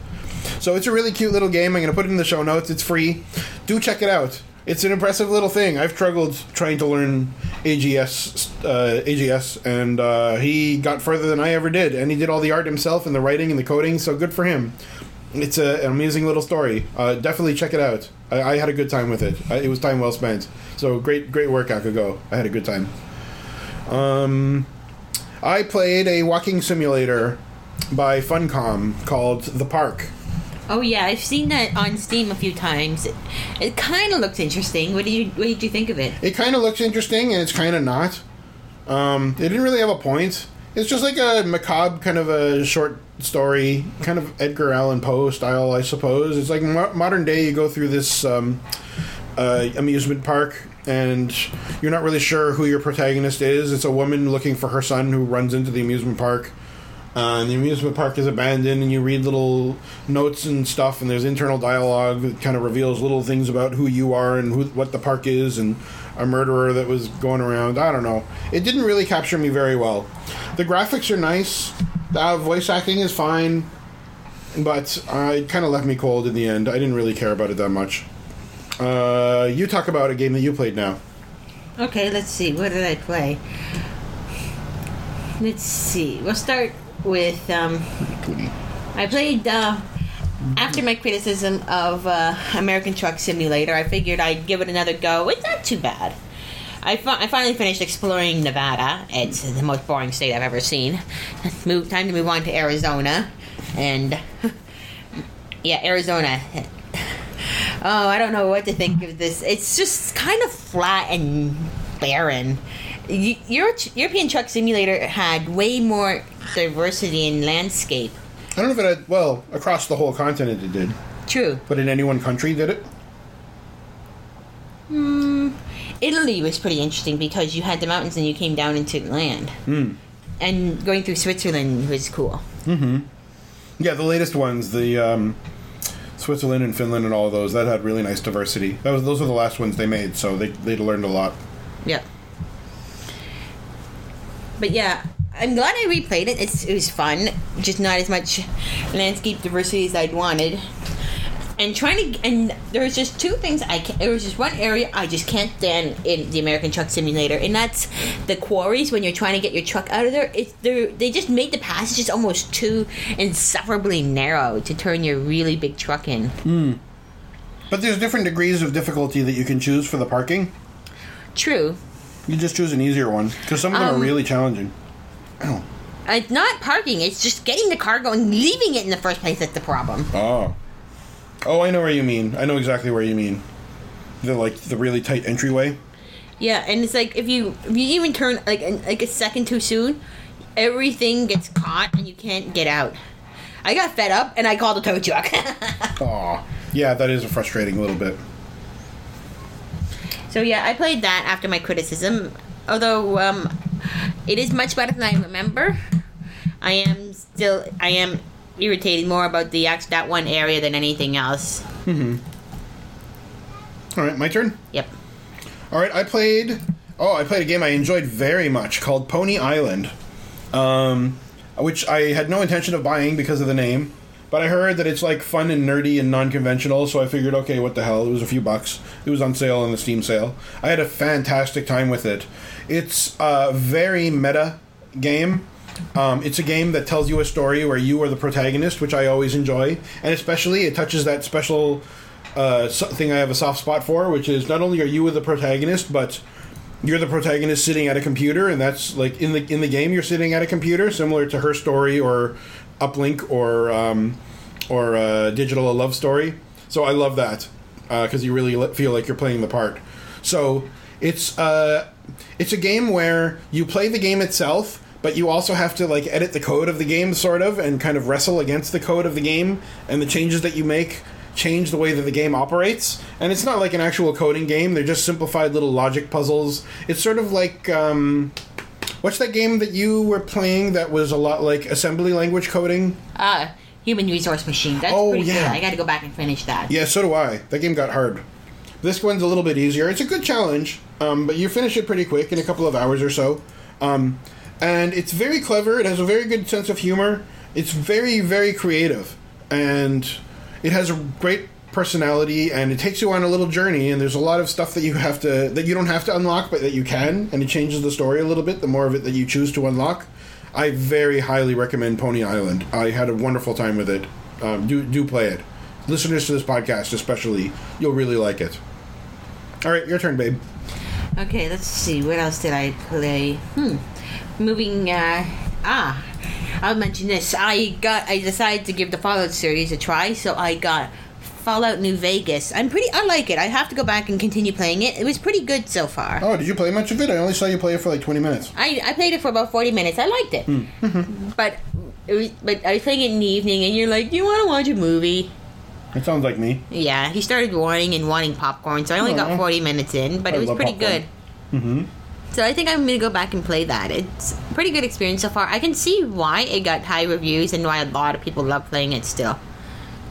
So it's a really cute little game. I'm going to put it in the show notes. It's free. Do check it out. It's an impressive little thing. I've struggled trying to learn AGS, and he got further than I ever did. And he did all the art himself and the writing and the coding, so good for him. It's an amusing little story. Definitely check it out. I had a good time with it. It was time well spent. So great work, Akugo. I had a good time. I played a walking simulator by Funcom called The Park. Oh yeah, I've seen that on Steam a few times. It kind of looks interesting. What did you think of it? It kind of looks interesting, and it's kind of not. It didn't really have a point. It's just like a macabre kind of a short story, kind of Edgar Allan Poe style, I suppose. It's like modern day. You go through this amusement park, and you're not really sure who your protagonist is. It's a woman looking for her son who runs into the amusement park. And the amusement park is abandoned, and you read little notes and stuff, and there's internal dialogue that kind of reveals little things about who you are and what the park is, and a murderer that was going around. I don't know. It didn't really capture me very well. The graphics are nice. The voice acting is fine, but it kind of left me cold in the end. I didn't really care about it that much. You talk about a game that you played now. Okay, let's see. What did I play? Let's see. We'll start with I played after my criticism of American Truck Simulator. I figured I'd give it another go. It's not too bad. I finally finished exploring Nevada. It's the most boring state I've ever seen. Time to move on to Arizona, and yeah, Arizona. Oh, I don't know what to think of this. It's just kind of flat and barren. European Truck Simulator had way more diversity in landscape. I don't know if it had, well, across the whole continent it did. True. But in any one country, did it? Italy was pretty interesting because you had the mountains and you came down into the land. And going through Switzerland was cool. Mm-hmm. Yeah, the latest ones, the Switzerland and Finland and all of those, that had really nice diversity. Those were the last ones they made, so they learned a lot. Yeah. But yeah, I'm glad I replayed it. It was fun, just not as much landscape diversity as I'd wanted. And there was just two things there was just one area I just can't stand in the American Truck Simulator, and that's the quarries. When you're trying to get your truck out of there, they just made the passages almost too insufferably narrow to turn your really big truck in. But there's different degrees of difficulty that you can choose for the parking. True. You just choose an easier one, because some of them are really challenging. It's not parking, it's just getting the car going, leaving it in the first place that's the problem. Oh, I know where you mean. I know exactly where you mean. The really tight entryway. Yeah, and it's like if you even turn like a second too soon, everything gets caught and you can't get out. I got fed up and I called a tow truck. Aw. Yeah, that is a frustrating little bit. So yeah, I played that after my criticism. Although it is much better than I remember. I am irritated more about that one area than anything else. All right, my turn? Yep. All right, I played a game I enjoyed very much called Pony Island, which I had no intention of buying because of the name, but I heard that it's like fun and nerdy and non-conventional, so I figured, okay, what the hell? It was a few bucks. It was on sale on the Steam sale. I had a fantastic time with it. It's a very meta game. It's a game that tells you a story where you are the protagonist, which I always enjoy, and especially it touches that special thing I have a soft spot for, which is not only are you the protagonist, but you're the protagonist sitting at a computer, and that's like in the game you're sitting at a computer, similar to Her Story or Uplink or Digital: A Love Story. So I love that because you really feel like you're playing the part. So it's a game where you play the game itself. But you also have to, like, edit the code of the game, sort of, and kind of wrestle against the code of the game. And the changes that you make change the way that the game operates. And it's not like an actual coding game. They're just simplified little logic puzzles. It's sort of like, what's that game that you were playing that was a lot like assembly language coding? Human Resource Machine. That's pretty good. I got to go back and finish that. Yeah, so do I. That game got hard. This one's a little bit easier. It's a good challenge, but you finish it pretty quick in a couple of hours or so. And it's very clever. It has a very good sense of humor. It's very, very creative. And It has a great personality, and it takes you on a little journey, and there's a lot of stuff that you have to, that you don't have to unlock, but that you can, and it changes the story a little bit the more of it that you choose to unlock. I very highly recommend Pony Island. I had a wonderful time with it. Do play it. Listeners to this podcast especially, you'll really like it. All right, your turn, babe. Okay, let's see. What else did I play? Moving, I'll mention this. I decided to give the Fallout series a try, so I got Fallout New Vegas. I like it. I have to go back and continue playing it. It was pretty good so far. Oh, did you play much of it? I only saw you play it for like 20 minutes. I played it for about 40 minutes. I liked it. Mm-hmm. But I was playing it in the evening, and you're like, you want to watch a movie? It sounds like me. Yeah, he started whining and wanting popcorn, so I only got 40 minutes in, but it was pretty good. Mm-hmm. So I think I'm going to go back and play that. It's a pretty good experience so far. I can see why it got high reviews and why a lot of people love playing it still,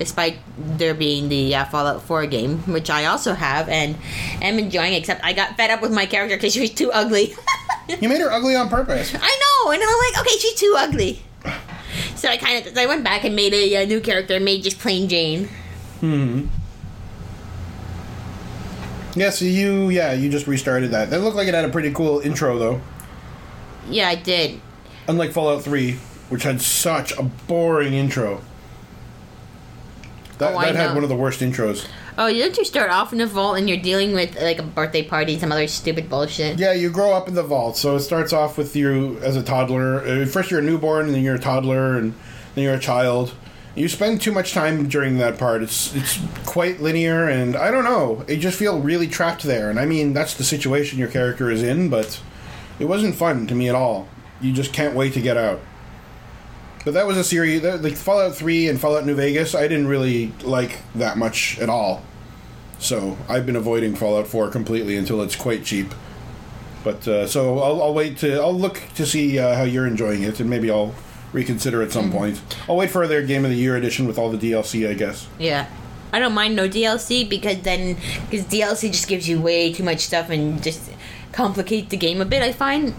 despite there being the Fallout 4 game, which I also have and am enjoying, except I got fed up with my character because she was too ugly. You made her ugly on purpose. I know, and I'm like, okay, she's too ugly. So I went back and made a new character and made just plain Jane. Yeah, so you just restarted that. That looked like it had a pretty cool intro, though. Yeah, it did. Unlike Fallout 3, which had such a boring intro. That had one of the worst intros. Oh, don't you start off in the vault and you're dealing with, like, a birthday party and some other stupid bullshit? Yeah, you grow up in the vault, so it starts off with you as a toddler. First you're a newborn, and then you're a toddler, and then you're a child. You spend too much time during that part. It's quite linear, and I don't know. You just feel really trapped there. And I mean, that's the situation your character is in, but it wasn't fun to me at all. You just can't wait to get out. But that was a series, like Fallout 3 and Fallout New Vegas, I didn't really like that much at all. So I've been avoiding Fallout 4 completely until it's quite cheap. But so I'll look to see how you're enjoying it, and maybe I'll reconsider at some point. I'll wait for their Game of the Year edition with all the DLC, I guess. Yeah. I don't mind no DLC because DLC just gives you way too much stuff and just complicates the game a bit, I find.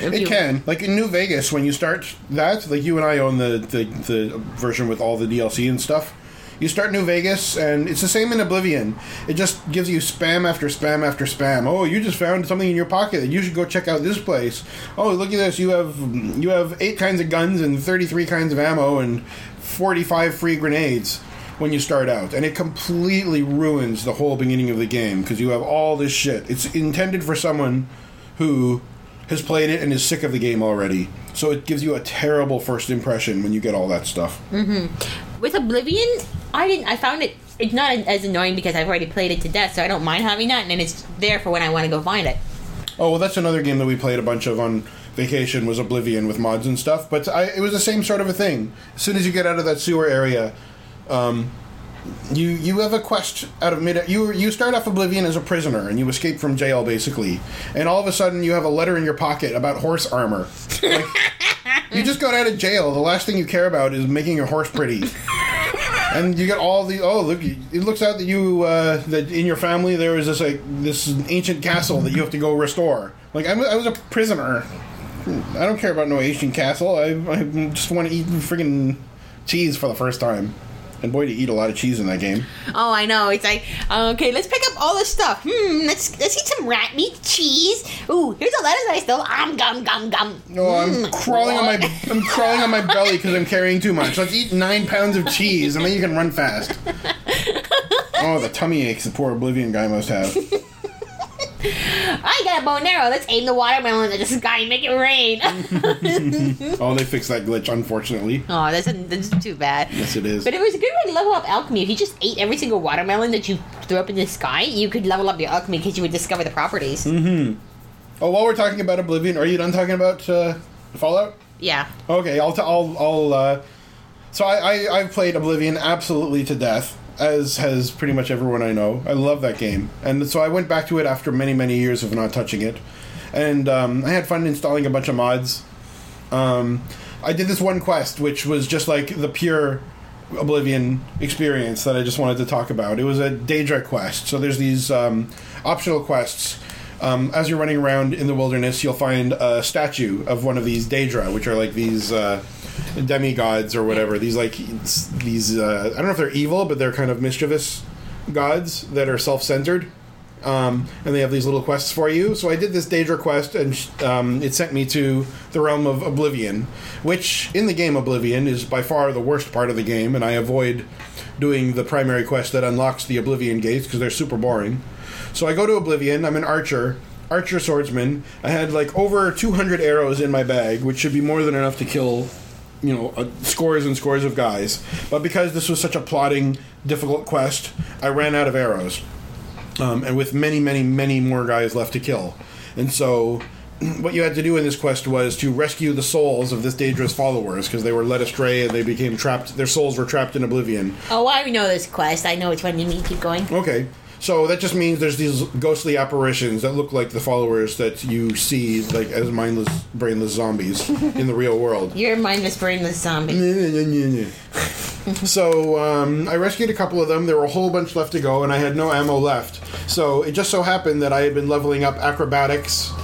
It can. Like in New Vegas, when you start that, like you and I own the version with all the DLC and stuff. You start New Vegas, and it's the same in Oblivion. It just gives you spam after spam after spam. Oh, you just found something in your pocket. You should go check out this place. Oh, look at this. You have 8 kinds of guns and 33 kinds of ammo and 45 free grenades when you start out. And it completely ruins the whole beginning of the game because you have all this shit. It's intended for someone who has played it and is sick of the game already. So it gives you a terrible first impression when you get all that stuff. Mm-hmm. With Oblivion, I found it. It's not as annoying because I've already played it to death, so I don't mind having that, and then it's there for when I want to go find it. Oh well, that's another game that we played a bunch of on vacation was Oblivion with mods and stuff. But it was the same sort of a thing. As soon as you get out of that sewer area, you have a quest out of mid. You start off Oblivion as a prisoner and you escape from jail basically, and all of a sudden you have a letter in your pocket about horse armor. Like, you just got out of jail. The last thing you care about is making your horse pretty. And you get all the look! It looks out that you that in your family there was this ancient castle that you have to go restore. Like I was a prisoner. I don't care about no ancient castle. I just want to eat friggin' cheese for the first time. And boy, do you eat a lot of cheese in that game. Oh, I know. It's like, okay, let's pick up all this stuff. Let's eat some rat meat, cheese. Ooh, here's a lettuce I stole. Gum, gum, gum. No, I'm crawling on my belly because I'm carrying too much. Let's eat 9 pounds of cheese, and then you can run fast. Oh, the tummy aches the poor Oblivion guy must have. I got a bow and arrow. Let's aim the watermelon at this guy and make it rain. Oh, they fixed that glitch, unfortunately. Oh, that's too bad. Yes, it is. But it was a good way to level up alchemy. If you just ate every single watermelon that you threw up in the sky, you could level up your alchemy because you would discover the properties. Mm-hmm. Oh, while we're talking about Oblivion, are you done talking about Fallout? Yeah. Okay, So I've played Oblivion absolutely to death, as has pretty much everyone I know. I love that game. And so I went back to it after many, many years of not touching it. And I had fun installing a bunch of mods. I did this one quest, which was just like the pure Oblivion experience that I just wanted to talk about. It was a Daedra quest. So there's these optional quests. As you're running around in the wilderness, you'll find a statue of one of these Daedra, which are like these demigods or whatever. These like these I don't know if they're evil, but they're kind of mischievous gods that are self-centered. And they have these little quests for you. So I did this Daedra quest, and it sent me to the realm of Oblivion, which in the game Oblivion is by far the worst part of the game, and I avoid doing the primary quest that unlocks the Oblivion gates because they're super boring. So I go to Oblivion. I'm an archer swordsman. I had like over 200 arrows in my bag, which should be more than enough to kill, you know, scores and scores of guys. But because this was such a plotting, difficult quest, I ran out of arrows. And with many, many, many more guys left to kill. And so what you had to do in this quest was to rescue the souls of this Daedra's followers, because they were led astray and they became trapped. Their souls were trapped in Oblivion. Oh, I know this quest. I know which one you need. Keep going. Okay. So that just means there's these ghostly apparitions that look like the followers that you see like as mindless, brainless zombies in the real world. You're a mindless, brainless zombie. So I rescued a couple of them. There were a whole bunch left to go, and I had no ammo left. So it just so happened that I had been leveling up acrobatics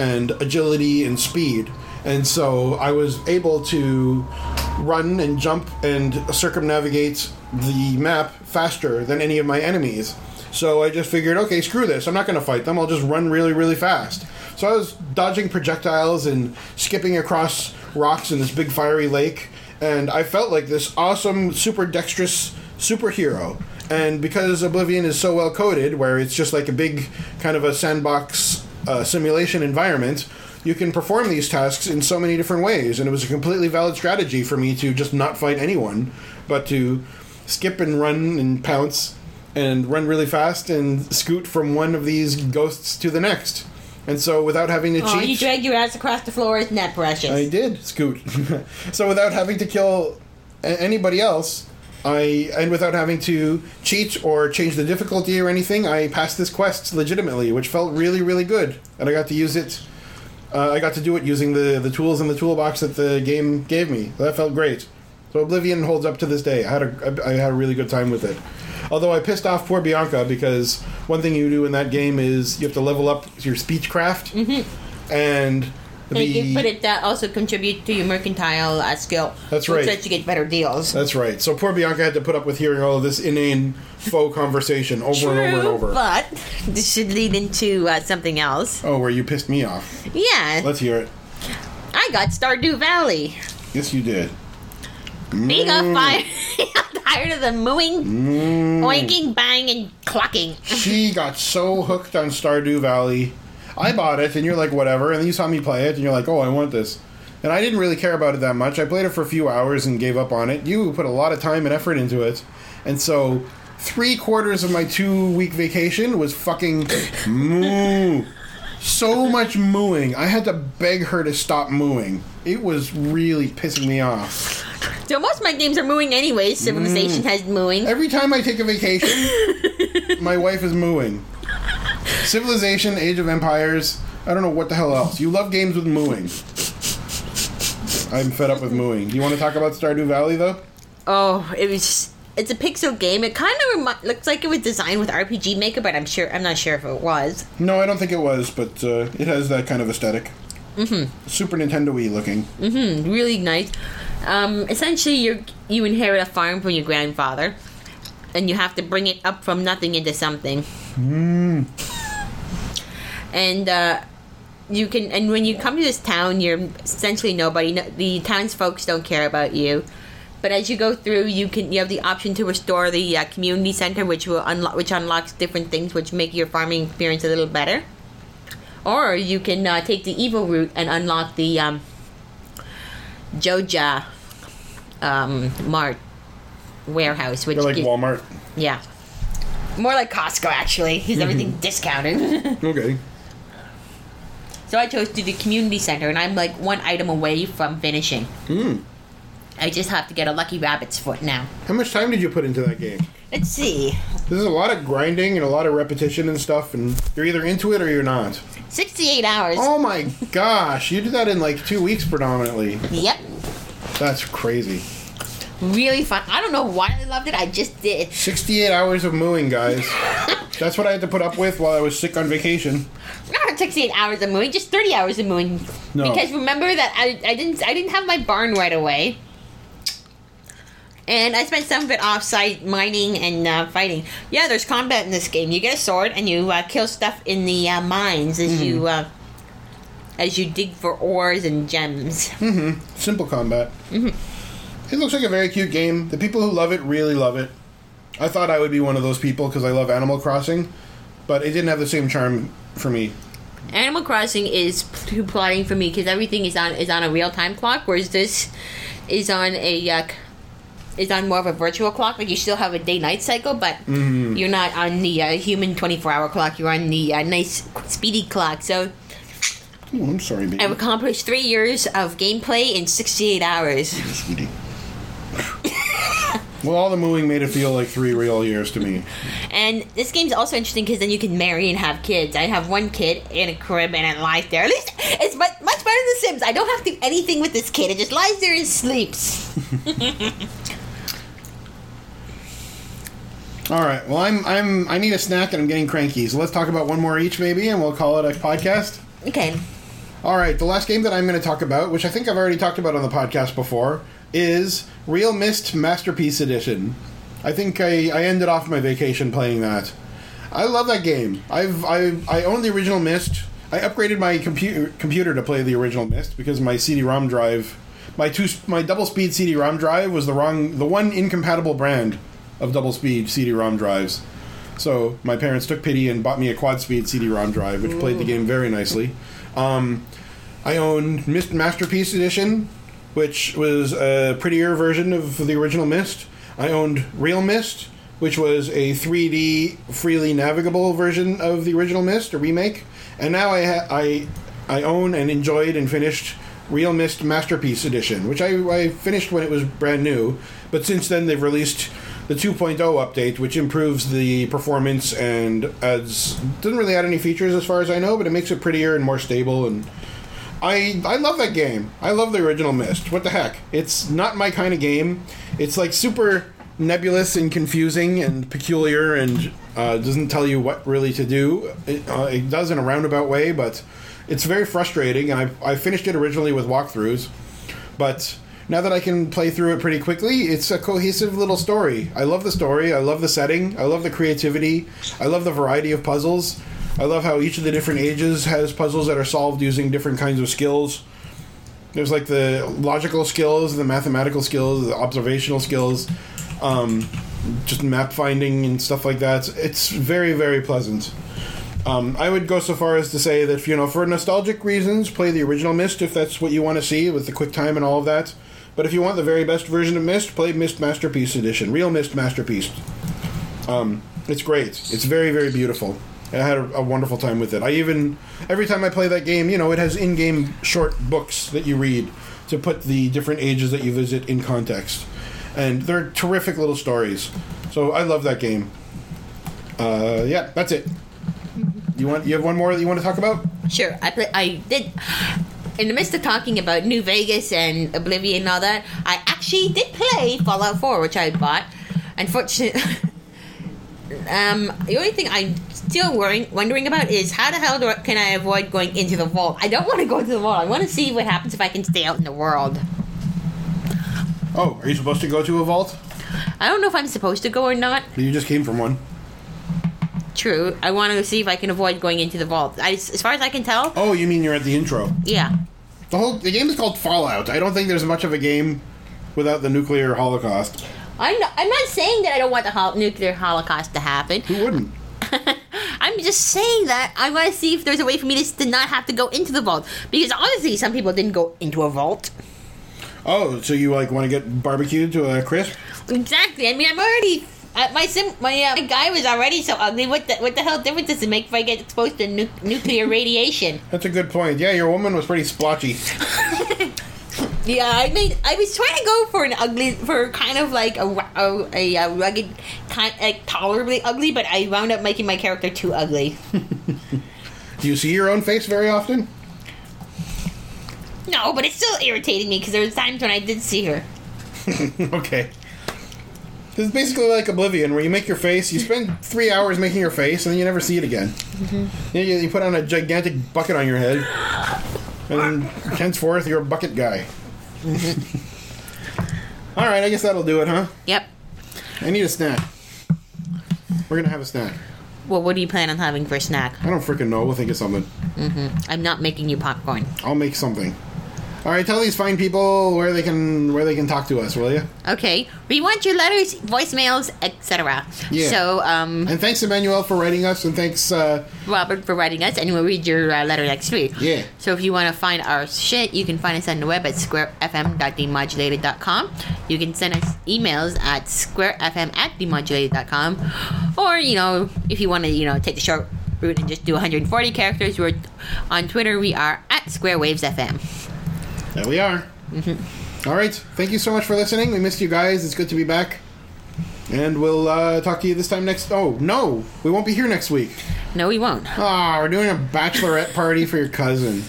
and agility and speed. And so I was able to run and jump and circumnavigate the map faster than any of my enemies. So I just figured, okay, screw this. I'm not going to fight them. I'll just run really, really fast. So I was dodging projectiles and skipping across rocks in this big fiery lake. And I felt like this awesome, super dexterous superhero. And because Oblivion is so well coded, where it's just like a big kind of a sandbox simulation environment, you can perform these tasks in so many different ways. And it was a completely valid strategy for me to just not fight anyone, but to skip and run and pounce and run really fast and scoot from one of these ghosts to the next. And so without having to cheat... Oh, you dragged your ass across the floor. Isn't that precious? I did scoot. So without having to kill anybody else, and without having to cheat or change the difficulty or anything, I passed this quest legitimately, which felt really, really good. And I got to use it... I got to do it using the tools in the toolbox that the game gave me. That felt great. So Oblivion holds up to this day. I had a really good time with it. Although I pissed off poor Bianca because one thing you do in that game is you have to level up your speechcraft. Mm-hmm. But it also contributes to your mercantile skill. That's right. Which lets you get better deals. That's right. So poor Bianca had to put up with hearing all of this inane faux conversation over and over and over. But this should lead into something else. Oh, where you pissed me off. Yeah. Let's hear it. I got Stardew Valley. Yes, you did. He got fired. He got tired of the mooing, oinking, bang, and clucking. She got so hooked on Stardew Valley. I bought it, and you're like, whatever. And then you saw me play it, and you're like, oh, I want this. And I didn't really care about it that much. I played it for a few hours and gave up on it. You put a lot of time and effort into it. And so 3/4 of my 2-week vacation was fucking moo. So much mooing. I had to beg her to stop mooing. It was really pissing me off. So most of my games are mooing anyways. Civilization has mooing. Every time I take a vacation, my wife is mooing. Civilization, Age of Empires, I don't know what the hell else. You love games with mooing. I'm fed up with mooing. Do you want to talk about Stardew Valley, though? Oh, it's a pixel game. It kind of looks like it was designed with RPG Maker, but I'm not sure if it was. No, I don't think it was, but it has that kind of aesthetic. Mm-hmm. Super Nintendo-y looking. Mm-hmm. Really nice. Essentially, you inherit a farm from your grandfather, and you have to bring it up from nothing into something. Mm. And when you come to this town, you're essentially nobody. The townsfolk don't care about you. But as you go through, you have the option to restore the community center, which unlocks different things, which make your farming experience a little better. Or you can take the evil route and unlock the Joja Mart warehouse, which Walmart. Yeah, more like Costco actually. He's everything discounted. Okay. So I chose to do the community center, and I'm like one item away from finishing. Hmm. I just have to get a lucky rabbit's foot now. How much time did you put into that game? Let's see. There's a lot of grinding and a lot of repetition and stuff, and you're either into it or you're not. 68 hours. Oh my gosh. You did that in like 2 weeks predominantly. Yep. That's crazy. Really fun. I don't know why I loved it. I just did. 68 hours of mooing, guys. That's what I had to put up with while I was sick on vacation. Not 68 hours a moon, just 30 hours a moon. No. Because remember that I didn't have my barn right away. And I spent some of it offsite mining and fighting. Yeah, there's combat in this game. You get a sword and you kill stuff in the mines as you dig for ores and gems. Mm-hmm. Simple combat. Mm-hmm. It looks like a very cute game. The people who love it really love it. I thought I would be one of those people because I love Animal Crossing, but it didn't have the same charm for me. Animal Crossing is too plotting for me because everything is on a real time clock, whereas this is on a is on more of a virtual clock. Like you still have a day night cycle, but you're not on the human 24-hour clock. You're on the nice speedy clock. So I'm sorry, baby. I've accomplished 3 years of gameplay in 68 hours. Sweetie. Well, all the mooing made it feel like 3 real years to me. And this game's also interesting because then you can marry and have kids. I have 1 kid in a crib and it lies there. At least it's much better than The Sims. I don't have to do anything with this kid. It just lies there and sleeps. All right. Well, I need a snack and I'm getting cranky. So let's talk about one more each, maybe, and we'll call it a podcast. Okay. All right. The last game that I'm going to talk about, which I think I've already talked about on the podcast before, is Real Myst Masterpiece Edition. I think I ended off my vacation playing that. I love that game. I owned the original Myst. I upgraded my computer to play the original Myst because my CD-ROM drive, my double-speed CD-ROM drive was the one incompatible brand of double-speed CD-ROM drives. So my parents took pity and bought me a quad-speed CD-ROM drive, which played the game very nicely. I owned Myst Masterpiece Edition, which was a prettier version of the original Myst. I owned Real Myst, which was a 3D, freely navigable version of the original Myst, a remake. And now I own and enjoyed and finished Real Myst Masterpiece Edition, which I finished when it was brand new. But since then, they've released the 2.0 update, which improves the performance and doesn't really add any features as far as I know, but it makes it prettier and more stable, and I love that game. I love the original Myst. What the heck? It's not my kind of game. It's like super nebulous and confusing and peculiar and doesn't tell you what really to do. It does in a roundabout way, but it's very frustrating. And I finished it originally with walkthroughs, but now that I can play through it pretty quickly, it's a cohesive little story. I love the story. I love the setting. I love the creativity. I love the variety of puzzles. I love how each of the different ages has puzzles that are solved using different kinds of skills. There's like the logical skills, the mathematical skills, the observational skills, just map finding and stuff like that. It's very, very pleasant. I would go so far as to say that, for nostalgic reasons, play the original Myst if that's what you want to see with the quick time and all of that. But if you want the very best version of Myst, play Myst Masterpiece Edition, Real Myst Masterpiece. It's great. It's very, very beautiful. I had a wonderful time with it. Every time I play that game, it has in-game short books that you read to put the different ages that you visit in context. And they're terrific little stories. So I love that game. Yeah, that's it. You have one more that you want to talk about? Sure. I did. In the midst of talking about New Vegas and Oblivion and all that, I actually did play Fallout 4, which I bought. Unfortunately, the only thing I still wondering about is how the hell can I avoid going into the vault? I don't want to go into the vault. I want to see what happens if I can stay out in the world. Oh, are you supposed to go to a vault? I don't know if I'm supposed to go or not. You just came from one. True. I want to see if I can avoid going into the vault. As far as I can tell. Oh, you mean you're at the intro? Yeah. The game is called Fallout. I don't think there's much of a game without the nuclear holocaust. I'm not saying that I don't want the nuclear holocaust to happen. Who wouldn't? I'm just saying that I want to see if there's a way for me to not have to go into the vault. Because honestly, some people didn't go into a vault. Oh, so you want to get barbecued to a crisp? Exactly. I mean, I'm already my guy was already so ugly. What the hell difference does it make if I get exposed to nuclear radiation? That's a good point. Yeah, your woman was pretty splotchy. Yeah, I was trying to go for an ugly, for kind of like a rugged, kind, like tolerably ugly, but I wound up making my character too ugly. Do you see your own face very often? No, but it still irritated me because there were times when I did see her. Okay. It's basically like Oblivion, where you make your face, you spend 3 hours making your face, and then you never see it again. Mm-hmm. You put on a gigantic bucket on your head, and henceforth, you're a bucket guy. Mm-hmm. All right, I guess that'll do it, huh? Yep. I need a snack. We're going to have a snack. Well, what do you plan on having for a snack? I don't freaking know. We'll think of something. Mm-hmm. I'm not making you popcorn. I'll make something. All right, tell these fine people where they can talk to us, will you? Okay. We want your letters, voicemails, etc. Yeah. So, and thanks, Emmanuel, for writing us, and thanks, Robert, for writing us, and we'll read your letter next week. Yeah. So if you want to find our shit, you can find us on the web at squarefm.demodulated.com. You can send us emails at squarefm@demodulated.com. Or, if you want to, take the short route and just do 140 characters, we're on Twitter. We are at Square Waves FM. There we are. Mm-hmm. All right. Thank you so much for listening. We missed you guys. It's good to be back. And we'll talk to you this time next... Oh, no. We won't be here next week. No, we won't. Ah, we're doing a bachelorette party for your cousin.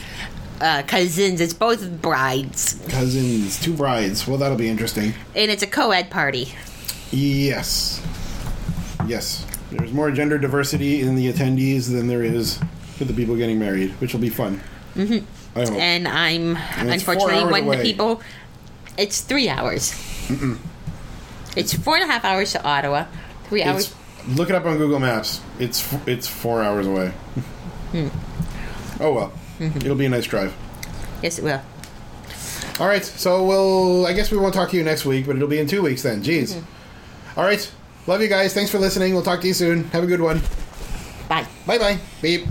Cousins. It's both brides. Cousins. Two brides. Well, that'll be interesting. And it's a co-ed party. Yes. Yes. There's more gender diversity in the attendees than there is for the people getting married, which will be fun. Mm-hmm. And I'm, and unfortunately, when away. The people... It's 3 hours. Mm-mm. It's 4.5 hours to Ottawa. 3 hours... Look it up on Google Maps. It's 4 hours away. Mm. Oh, well. Mm-hmm. It'll be a nice drive. Yes, it will. All right. So, I guess we won't talk to you next week, but it'll be in 2 weeks then. Jeez. Mm-hmm. All right. Love you guys. Thanks for listening. We'll talk to you soon. Have a good one. Bye. Bye-bye. Beep.